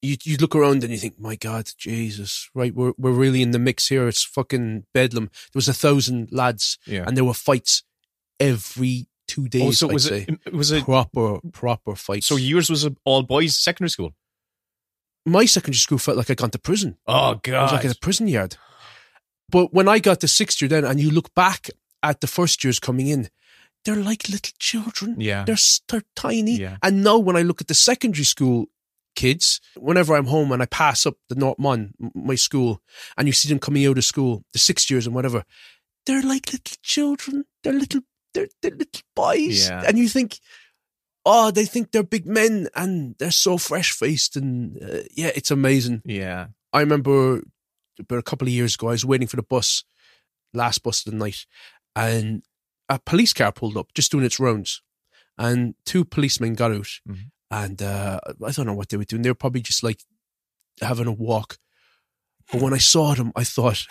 you look around and you think, my God, Jesus, right? We're really in the mix here. It's fucking bedlam. There was 1,000 lads and there were fights every 2 days, so it was a proper fight. So yours was all boys secondary school? My secondary school felt like I'd gone to prison. Oh, God. It was like in a prison yard. But when I got to 6th year then, and you look back at the first years coming in, they're like little children. Yeah. They're tiny. Yeah. And now when I look at the secondary school kids, whenever I'm home and I pass up the North Mon, my school, and you see them coming out of school, the 6th years and whatever, they're like little children. They're little boys. Yeah. And you think, oh, they think they're big men and they're so fresh-faced and it's amazing. Yeah. I remember about a couple of years ago, I was waiting for the bus, last bus of the night, and a police car pulled up just doing its rounds and 2 policemen got out and I don't know what they were doing. They were probably just like having a walk But when I saw them, I thought,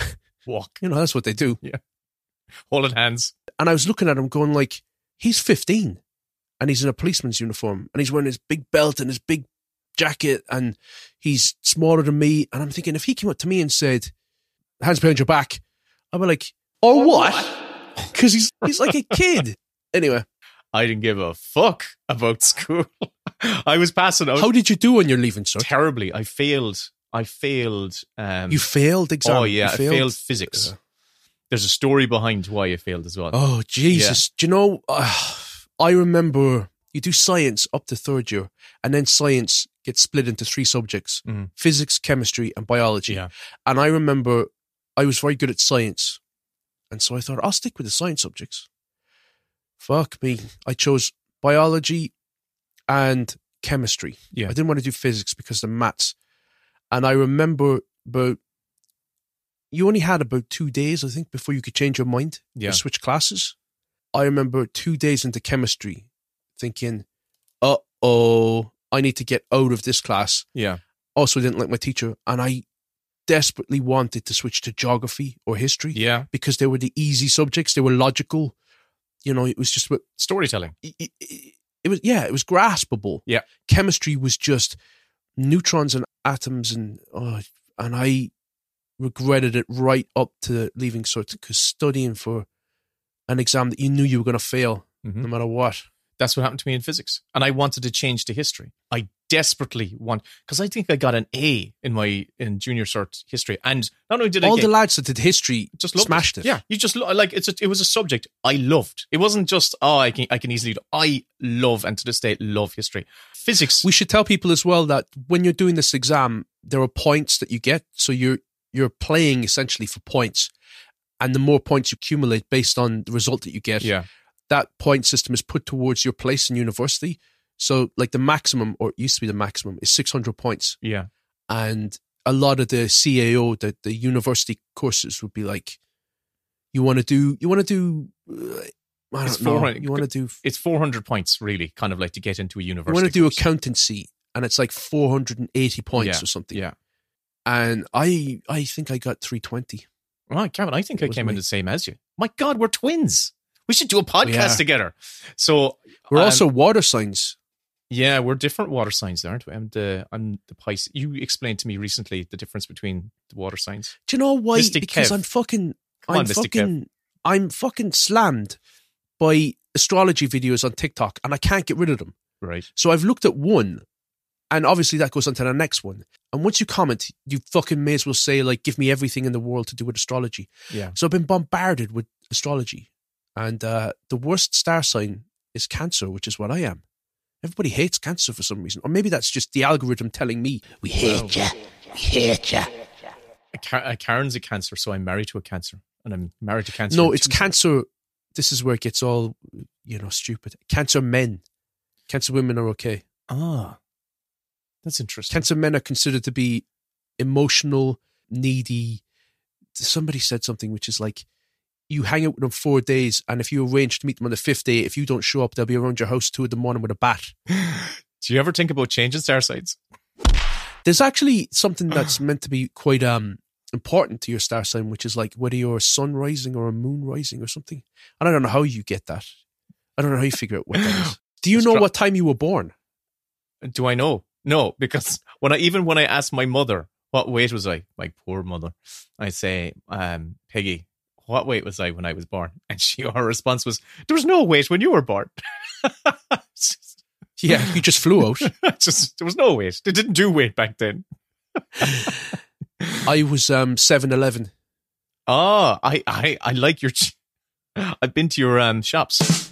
walk. You know, that's what they do. Yeah. Holding hands. And I was looking at him going like, he's 15 and he's in a policeman's uniform and he's wearing his big belt and his big jacket and he's smaller than me. And I'm thinking, if he came up to me and said, hands behind your back, I'd be like, or what? Because he's like a kid. Anyway. I didn't give a fuck about school. I was passing out. How did you do when you're leaving, sir? Terribly. I failed. You failed exam? Oh, yeah. I failed physics. Yeah. There's a story behind why I failed as well. Oh, Jesus. Yeah. Do you know, I remember you do science up to third year, and then science gets split into three subjects, physics, chemistry, and biology. Yeah. And I remember I was very good at science. And so I thought, I'll stick with the science subjects. Fuck me. I chose biology and chemistry. Yeah. I didn't want to do physics because of the maths. And I remember you only had about 2 days, I think, before you could change your mind and switch classes. I remember 2 days into chemistry thinking, uh-oh, I need to get out of this class. Yeah. Also, I didn't like my teacher. And I desperately wanted to switch to geography or history. Yeah. Because they were the easy subjects. They were logical. You know, it was just storytelling. It was graspable. Yeah. Chemistry was just neutrons and atoms and I regretted it right up to leaving cert because studying for an exam that you knew you were going to fail no matter what. That's what happened to me in physics. And I wanted to change to history. I desperately want, because I think I got an A in junior cert history. And not only did I all the lads that did history just smashed it. Yeah. You just like, it was a subject I loved. It wasn't just, I can easily do. I love, and to this day, love history. Physics. We should tell people as well that when you're doing this exam, there are points that you get. So you're playing essentially for points. And the more points you accumulate based on the result that you get, that point system is put towards your place in university. So like the maximum, or it used to be the maximum, is 600 points. Yeah. And a lot of the CAO, the university courses would be like, it's 400 points really, kind of like to get into a university. You want to do accountancy and it's like 480 points or something. Yeah. And I think I got 320. Right, Kevin, I think I came in the same as you. My God, we're twins. We should do a podcast together. So we're also water signs. Yeah, we're different water signs, aren't we? I'm the Pisces. You explained to me recently the difference between the water signs. Do you know why? Mystic because Kev. I'm fucking slammed by astrology videos on TikTok, and I can't get rid of them. Right. So I've looked at one, and obviously that goes on to the next one. And once you comment, you fucking may as well say like, "Give me everything in the world to do with astrology." Yeah. So I've been bombarded with astrology. And the worst star sign is Cancer, which is what I am. Everybody hates Cancer for some reason. Or maybe that's just the algorithm telling me, we hate you, we hate you. Karen's a Cancer, so I'm married to a Cancer. And I'm married to Cancer. No, it's Cancer. This is where it gets all, stupid. Cancer men. Cancer women are okay. Ah, that's interesting. Cancer men are considered to be emotional, needy. Somebody said something which is like, you hang out with them 4 days, and if you arrange to meet them on the fifth day, if you don't show up, they'll be around your house 2 a.m. with a bat. Do you ever think about changing star signs? There's actually something that's meant to be quite important to your star sign, which is like whether you're a sun rising or a moon rising or something. And I don't know how you get that. I don't know how you figure out what that is. Do you know what time you were born? Do I know? No, because when I asked my mother, what weight was I? My poor mother. I say, Peggy, what weight was I when I was born? And her response was, there was no weight when you were born. Yeah, you just flew out. There was no weight. They didn't do weight back then. I was 7'11". Oh, I like your... I've been to your shops.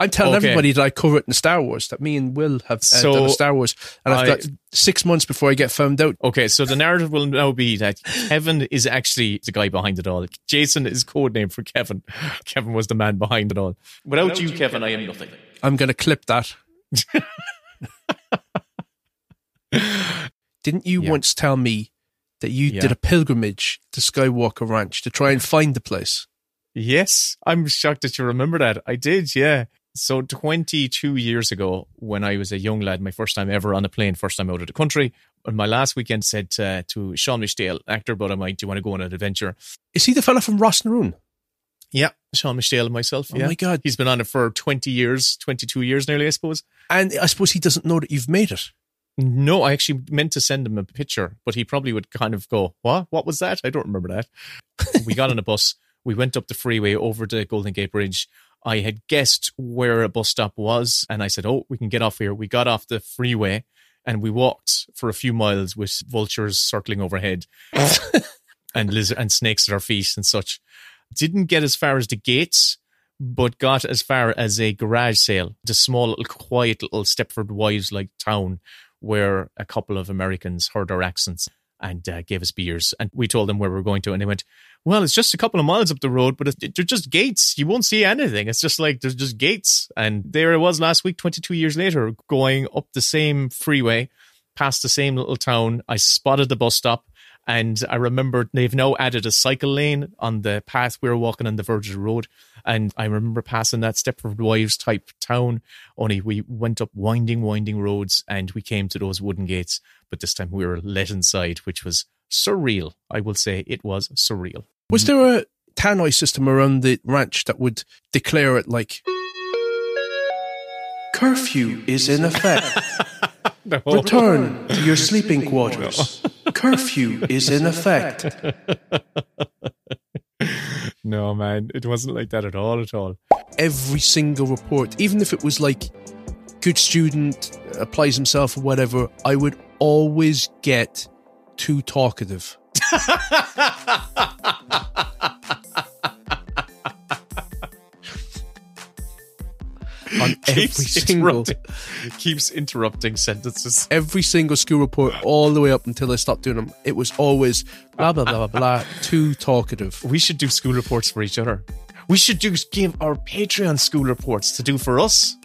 I'm telling everybody that I cover it in Star Wars, that me and Will have done Star Wars. And I've got 6 months before I get found out. Okay, so the narrative will now be that Kevin is actually the guy behind it all. Jason is codename for Kevin. Kevin was the man behind it all. Without you, Kevin, I am nothing. I'm going to clip that. Didn't you once tell me that you did a pilgrimage to Skywalker Ranch to try and find the place? Yes, I'm shocked that you remember that. I did, yeah. So 22 years ago, when I was a young lad, my first time ever on a plane, first time out of the country, on my last weekend said to Sean Mishdale, actor brother of mine, do you want to go on an adventure? Is he the fella from Ross Naroon? Yeah, Sean Mishdale and myself. Oh yeah. My God. He's been on it for 20 years, 22 years nearly, I suppose. And I suppose he doesn't know that you've made it. No, I actually meant to send him a picture, but he probably would kind of go, what? What was that? I don't remember that. We got on a bus. We went up the freeway over the Golden Gate Bridge. I had guessed where a bus stop was, and I said, oh, we can get off here. We got off the freeway, and we walked for a few miles with vultures circling overhead and lizards and snakes at our feet and such. Didn't get as far as the gates, but got as far as a garage sale, the small, little, quiet little Stepford Wives-like town where a couple of Americans heard our accents and gave us beers. And we told them where we were going to, and they went, well, it's just a couple of miles up the road, but they're just gates. You won't see anything. It's just like, there's just gates. And there it was last week, 22 years later, going up the same freeway, past the same little town. I spotted the bus stop, and I remembered they've now added a cycle lane on the path we were walking on the verge of the road. And I remember passing that Stepford Wives type town, only we went up winding roads and we came to those wooden gates. But this time we were let inside, which was surreal. I will say it was surreal. Was there a tannoy system around the ranch that would declare it like, curfew is in effect? No. Return to your sleeping quarters. No. Curfew is in effect. No, man, it wasn't like that at all. Every single report, even if it was like good student applies himself or whatever, I would always get too talkative. On keeps interrupting sentences. Every single school report, all the way up until I stopped doing them, it was always blah blah blah blah blah. Too talkative. We should do school reports for each other. We should give our Patreon school reports to do for us.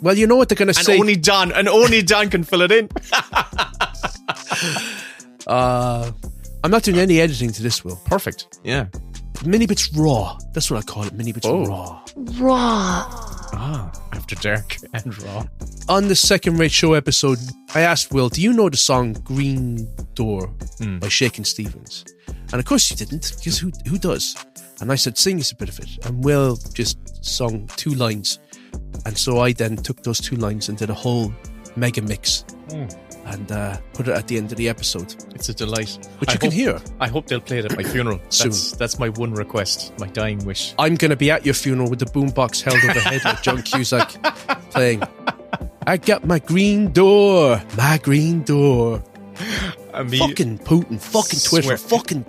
Well, you know what they're going to say. And only Don can fill it in. I'm not doing any editing to this, Will. Perfect. Yeah. Mini Bits Raw. That's what I call it. Mini Bits Raw. After dark and raw. On the Second Rate Show episode, I asked Will, do you know the song Green Door by Shakin' Stevens? And of course you didn't, because who does? And I said, sing us a bit of it. And Will just sung two lines. And so I then took those two lines and did a whole mega mix and put it at the end of the episode. It's a delight. Which you can hear. I hope they'll play it at my funeral. Soon. That's my one request, my dying wish. I'm going to be at your funeral with the boombox held overhead with John Cusack playing, I got my green door, my green door. I mean, fucking Putin, fucking Twitter, fucking...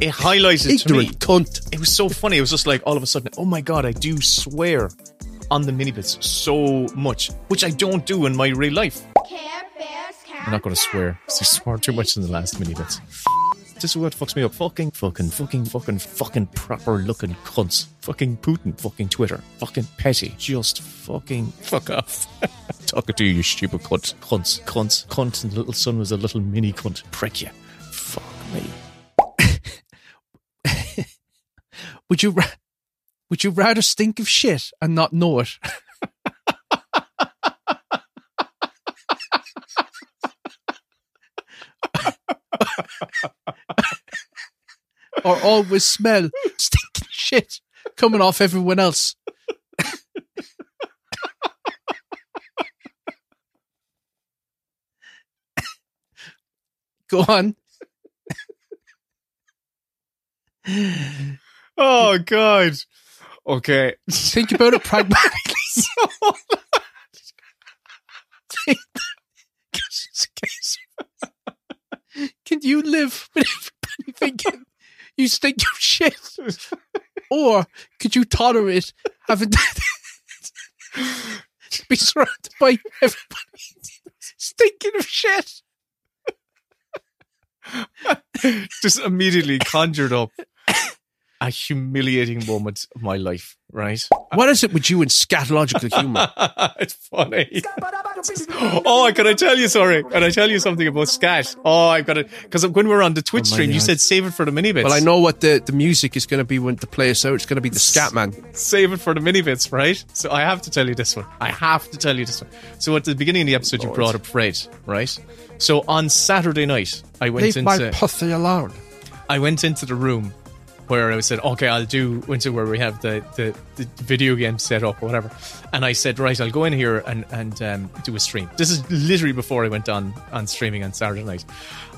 It highlighted ignorant to me. Cunt. It was so funny. It was just like all of a sudden, oh my God, I do swear on the mini bits so much, which I don't do in my real life. I'm not going to swear, because I swore too much in the last mini bits. This is what fucks me up. Fucking proper looking cunts. Fucking Putin. Fucking Twitter. Fucking petty. Just fucking fuck off. Talking to you stupid cunt. Cunts. Cunt and little son was a little mini cunt. Prick you. Fuck me. Would you rather stink of shit and not know it? Or always smell stinking shit coming off everyone else. Go on. Oh God. Okay. Think about it pragmatically. Can you live with everybody thinking you stink of shit? Or could you tolerate having to be surrounded by everybody stinking of shit? Just immediately conjured up a humiliating moment of my life, right? What is it with you and scatological humour? It's funny. Oh, can I tell you something about scat? Oh, I've got to, because when we were on the Twitch stream, you said save it for the mini bits. Well, I know what the music is going to be when to play, so it's going to be the scat man. Save it for the mini bits, right? So I have to tell you this one. So at the beginning of the episode, you brought up Fred, right? So on Saturday night, I went my pussy alone. I went into the room where I said, okay, I'll do into where we have the video game set up or whatever. And I said, right, I'll go in here and do a stream. This is literally before I went on streaming on Saturday night.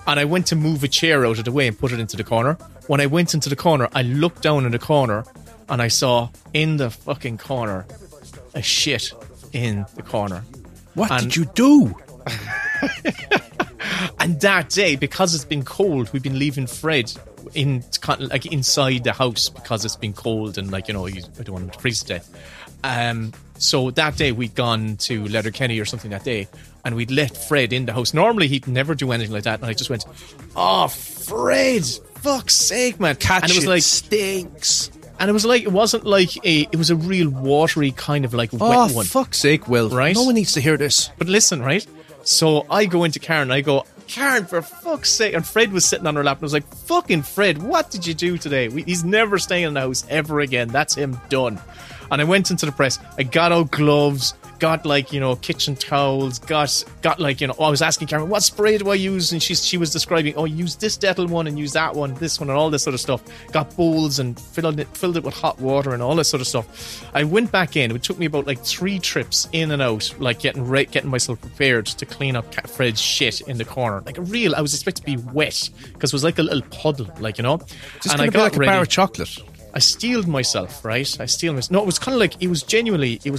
And I went to move a chair out of the way and put it into the corner. When I went into the corner, I looked down in the corner and I saw in the fucking corner a shit in the corner. What did you do? And that day, because it's been cold, we've been leaving Fred inside the house because it's been cold and I don't want him to freeze to death. So that day we'd gone to Letterkenny or something that day, and we'd let Fred in the house. Normally he'd never do anything like that, and I just went, "Oh, Fred, fuck's sake, man!" And it was like stinks. And it was like, it wasn't like it was a real watery kind of like wet one. Oh, fuck's sake, Will! Right? No one needs to hear this. But listen, right? So I go into Karen. I go, Karen, for fuck's sake. And Fred was sitting on her lap, and I was like, fucking Fred, what did you do today? He's never staying in the house ever again. That's him done. And I went into the press. I got out gloves, got kitchen towels, got I was asking Karen, what spray do I use? And she was describing, use this dental one and use that one, this one and all this sort of stuff. Got bowls and filled it with hot water and all this sort of stuff. I went back in. It took me about 3 trips in and out, getting myself prepared to clean up Fred's shit in the corner. I was expected to be wet because it was like a little puddle, Just and I got a bar of chocolate. I steeled myself, right? No, it was kind of like, it was genuinely a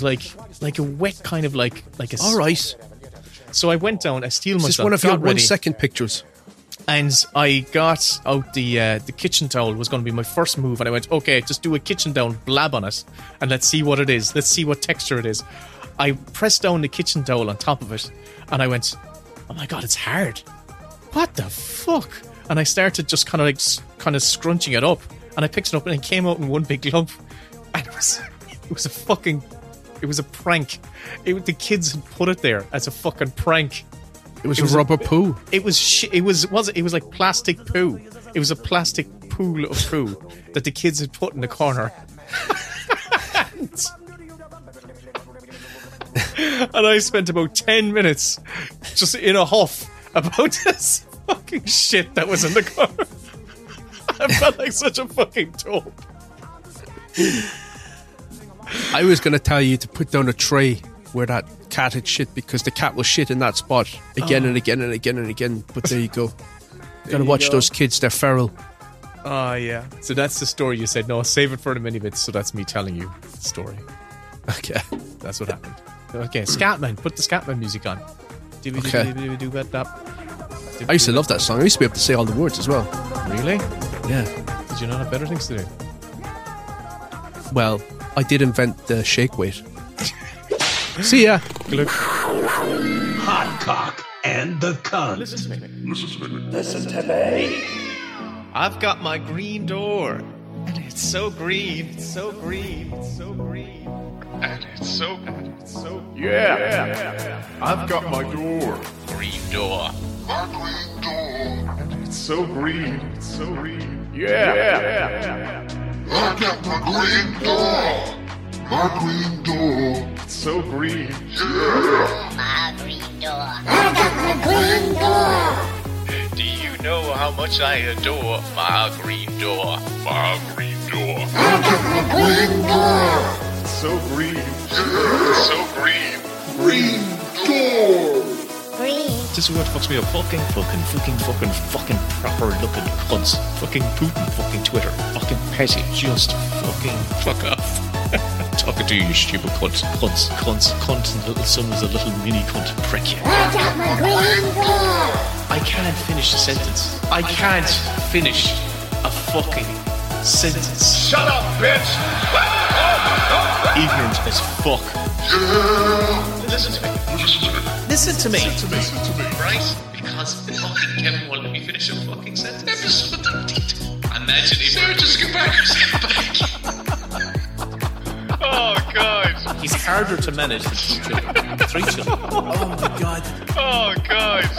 wet kind of like a... All right. So I went down, I steeled myself. This is one of your 1-second pictures. And I got out the kitchen towel was going to be my first move. And I went, okay, just do a kitchen towel, blab on it. And let's see what it is. Let's see what texture it is. I pressed down the kitchen towel on top of it. And I went, oh my God, it's hard. What the fuck? And I started just kind of scrunching it up. And I picked it up and it came out in one big lump. And it was a prank. The kids had put it there as a fucking prank. It was a rubber poo. It was like plastic poo. It was a plastic pool of poo that the kids had put in the corner. And I spent about 10 minutes just in a huff about this fucking shit that was in the corner. I felt like such a fucking dope. I was going to tell you to put down a tray where that cat had shit, because the cat will shit in that spot again and again and again and again. But there you go. You got to watch those kids. They're feral. Oh, yeah. So that's the story you said. No, save it for the mini bits. So that's me telling you the story. Okay. That's what happened. Okay. Scatman. Put the Scatman music on. Okay. I used to love that song. I used to be able to say all the words as well. Really? Yeah. Did you not have better things to do? Well, I did invent the shake weight. See ya. Glug. Hot cock and the cunt. Listen to me. I've got my green door. And it's so green. It's so green. It's so green. And it's so green. Yeah. I've got my door. Green door. My green door. And it's so green. It's so green. Yeah. I've got my green door. My green door. It's so green. Yeah. My green door. I've got my green door. Do you know how much I adore my green door? My green door. I've got my green door. It's so green. Yeah. It's so green. Green door. Green. This is what fucks me up. Fucking proper looking cunts. Fucking Putin. Fucking Twitter. Fucking petty. Just fucking fuck off. Talking to you, you stupid cunts. Cunts. And little son was a little mini cunt prick. I got my green door. I can't finish a sentence. I can't finish a fucking sentence. Shut up, bitch. Ignorant as fuck. Yeah. Listen to me. Right? Because fucking Kevin won't let me finish a fucking sentence. Imagine if... Sarah, just get back. Oh, God. He's harder to manage than two children. Three children. Oh my god. Oh god.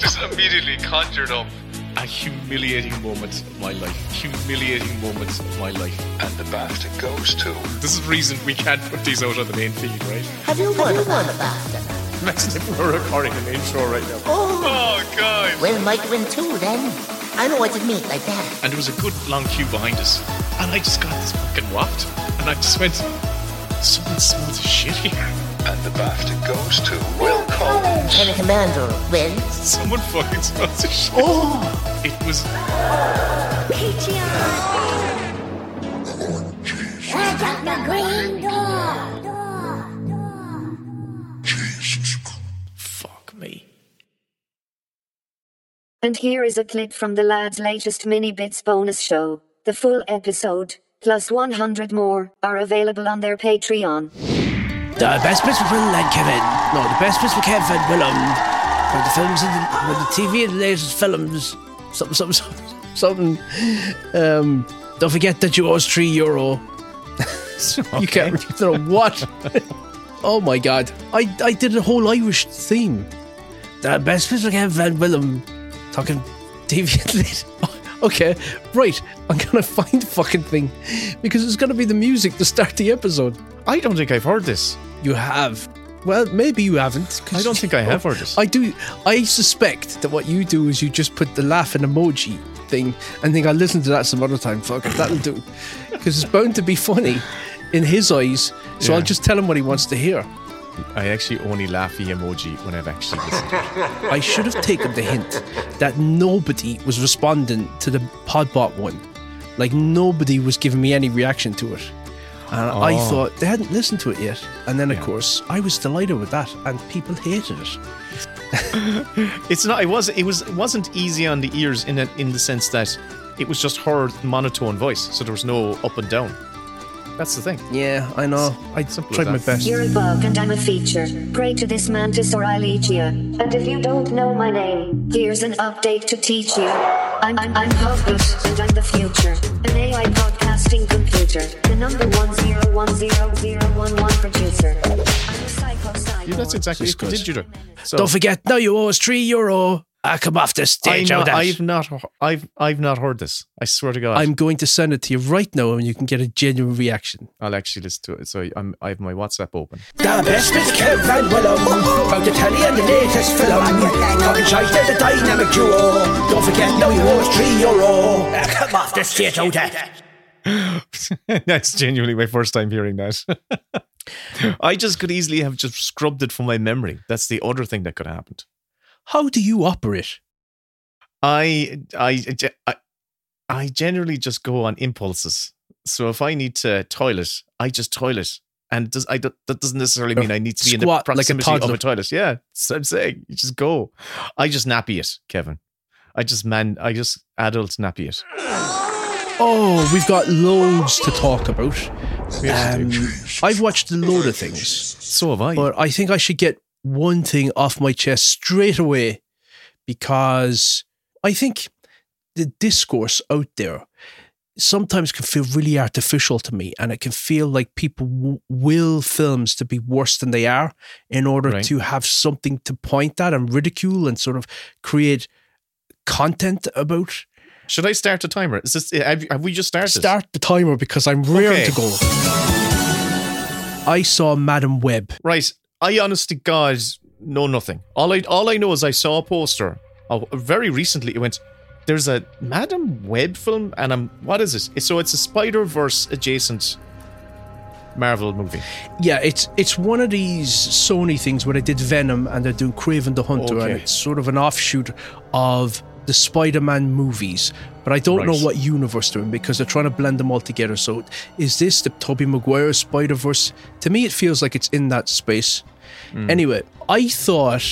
Just immediately conjured up a humiliating moment of my life. Humiliating moments of my life. And the BAFTA goes to. This is the reason we can't put these out on the main feed, right? Have you won the BAFTA? We're recording an intro right now. Oh god. Well, Mike win too then. I know what it means like that. And there was a good long queue behind us. And I just got this fucking waft. And I just went, something smells of shit here. And the BAFTA goes to Will Collins. And Commander, Will. Someone fucking smells of shit. Oh. It was... Patreon. Check out the Green Door. And here is a clip from the lads' latest Mini Bits bonus show. The full episode, plus 100 more, are available on their Patreon. The best bits for Will and Kevin. No, the best bits for Kevin and Willem. From the films and the TV and the latest films. Don't forget that you owe us €3. Okay. You can't throw what? Oh my god. I did a whole Irish theme. The best bits for Kevin and Willem. Talking deviantly. Okay, right. I'm going to find the fucking thing because it's going to be the music to start the episode. I don't think I've heard this. You have. Well, maybe you haven't. I don't think I have heard this. I do. I suspect that what you do is you just put the laugh and emoji thing and think I'll listen to that some other time. Fuck it, that'll do. Because it's bound to be funny in his eyes. So yeah. I'll just tell him what he wants to hear. I actually only laugh the emoji when I've actually listened to it. I should have taken the hint that nobody was responding to the Podbot one. Like, nobody was giving me any reaction to it. And oh. I thought they hadn't listened to it yet. And then, of course, I was delighted with that, and people hated it. It's not. It wasn't easy on the ears in the sense that it was just her monotone voice, so there was no up and down. That's the thing. Yeah, I know. I tried my best. You're a bug and I'm a feature. Pray to this mantis or I'll eat you. And if you don't know my name, here's an update to teach you. I'm Puppet and I'm the future. An AI podcasting computer. The number 1010011 producer. I'm a psycho. Yeah, that's exactly what did you do. So. Don't forget, now you owe us €3. I come off the stage. I've not heard this. I swear to God. I'm going to send it to you right now, and you can get a genuine reaction. I'll actually listen to it. So I have my WhatsApp open. The best bits of Care Bears and Willem, from the telly and the latest film. Talking shite, they're the dynamic duo. Don't forget, now you owe us €3. I come off the stage, oh dad. That's genuinely my first time hearing that. I just could easily have just scrubbed it from my memory. That's the other thing that could have happened. How do you operate? I generally just go on impulses. So if I need to toilet, I just toilet. And that doesn't necessarily mean I need to be in the proximity of a toilet. Yeah, that's what I'm saying. You just go. I just nappy it, Kevin. I just adult nappy it. Oh, we've got loads to talk about. I've watched a load of things. So have I. But I think I should get one thing off my chest straight away, because I think the discourse out there sometimes can feel really artificial to me, and it can feel like people will films to be worse than they are in order to have something to point at and ridicule and sort of create content about. Should I start the timer? Is this, have we just started? Start the timer because I'm raring to go. I saw Madam Web. Right. I honest to God know nothing. All I know is I saw a poster very recently. It went, there's a Madam Web film, and what is it? So it's a Spider-Verse adjacent Marvel movie. Yeah, it's one of these Sony things where they did Venom and they're doing Kraven the Hunter, and it's sort of an offshoot of the Spider-Man movies. But I don't know what universe they're in, because they're trying to blend them all together. So is this the Tobey Maguire Spider-Verse? To me, it feels like it's in that space. Anyway, I thought,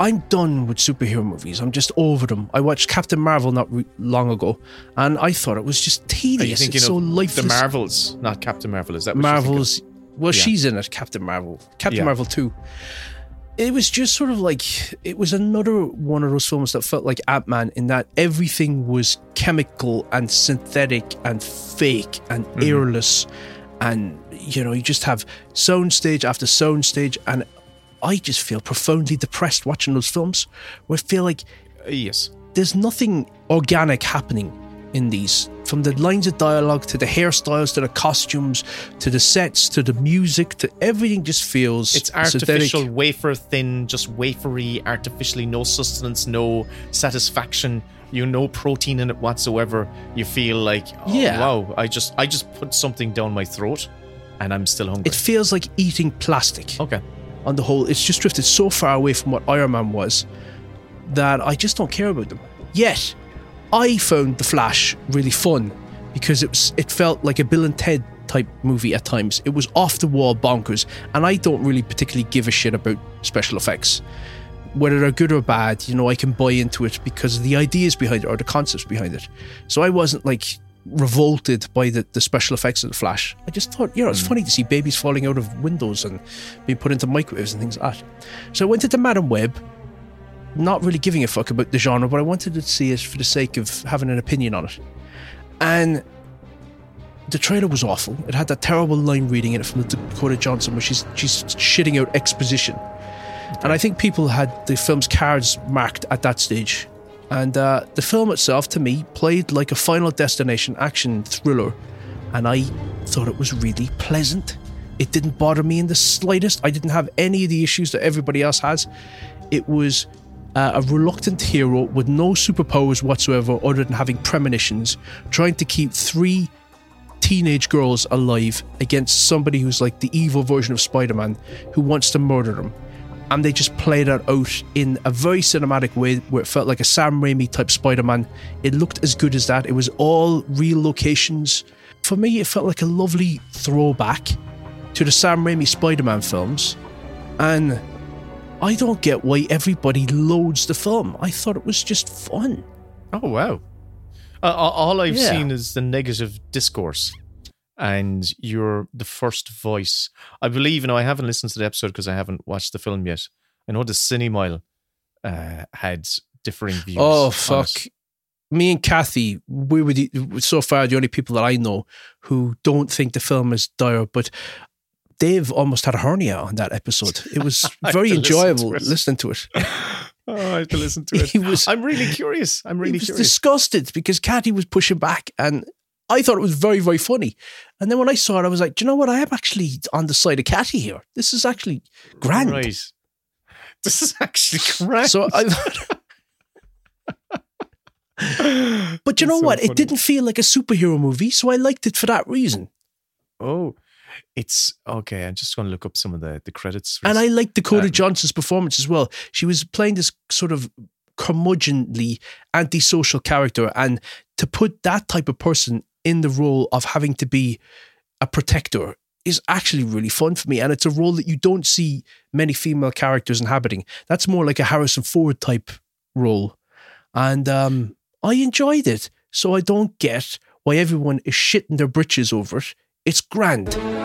I'm done with superhero movies. I'm just over them. I watched Captain Marvel not long ago, and I thought it was just tedious. You think, it's so lifeless. The Marvels, not Captain Marvel. Is that what Marvels? Well, she's in it, Captain Marvel. Captain Marvel 2. It was just sort of like, it was another one of those films that felt like Ant-Man, in that everything was chemical and synthetic and fake and airless, and you know, you just have soundstage after soundstage, and I just feel profoundly depressed watching those films, where I feel like there's nothing organic happening in these, from the lines of dialogue to the hairstyles to the costumes to the sets to the music to everything. Just feels it's artificial, synthetic. Wafer thin, just wafery, artificially, no sustenance, no satisfaction, no protein in it whatsoever. You feel like, wow, I just put something down my throat and I'm still hungry. It feels like eating plastic. Okay. On the whole, it's just drifted so far away from what Iron Man was that I just don't care about them. Yet I found The Flash really fun because it felt like a Bill and Ted type movie at times. It was off the wall bonkers, and I don't really particularly give a shit about special effects, whether they're good or bad. I can buy into it because of the ideas behind it or the concepts behind it. So I wasn't like revolted by the special effects of The Flash. I just thought, it's funny to see babies falling out of windows and being put into microwaves and things like that. So I went into Madam Web, not really giving a fuck about the genre, but I wanted to see it for the sake of having an opinion on it. And the trailer was awful. It had that terrible line reading in it from Dakota Johnson where she's shitting out exposition. And I think people had the film's cards marked at that stage. And the film itself, to me, played like a Final Destination action thriller, and I thought it was really pleasant. It didn't bother me in the slightest. I didn't have any of the issues that everybody else has. It was a reluctant hero with no superpowers whatsoever other than having premonitions, trying to keep three teenage girls alive against somebody who's like the evil version of Spider-Man who wants to murder them. And they just play that out in a very cinematic way where it felt like a Sam Raimi type Spider-Man. It looked as good as that. It was all real locations. For me, it felt like a lovely throwback to the Sam Raimi Spider-Man films. And I don't get why everybody loads the film. I thought it was just fun. Oh, wow. All I've seen is the negative discourse. And you're the first voice. I believe, I haven't listened to the episode because I haven't watched the film yet. I know the Cinemile had differing views. Oh, fuck. Me and Kathy, we were so far the only people that I know who don't think the film is dire, but Dave almost had a hernia on that episode. It was very enjoyable listening to it. I have to listen to it. I'm really curious. He was disgusted because Kathy was pushing back, and I thought it was very, very funny. And then when I saw it, I was like, do you know what? I am actually on the side of Catty here. This is actually grand. Right. This is actually grand. So but you know what? Funny. It didn't feel like a superhero movie, so I liked it for that reason. Oh, it's okay. I'm just going to look up some of the credits. And I liked Dakota Johnson's performance as well. She was playing this sort of curmudgeonly antisocial character, and to put that type of person in the role of having to be a protector is actually really fun for me. And it's a role that you don't see many female characters inhabiting. That's more like a Harrison Ford type role. And I enjoyed it. So I don't get why everyone is shitting their britches over it. It's grand.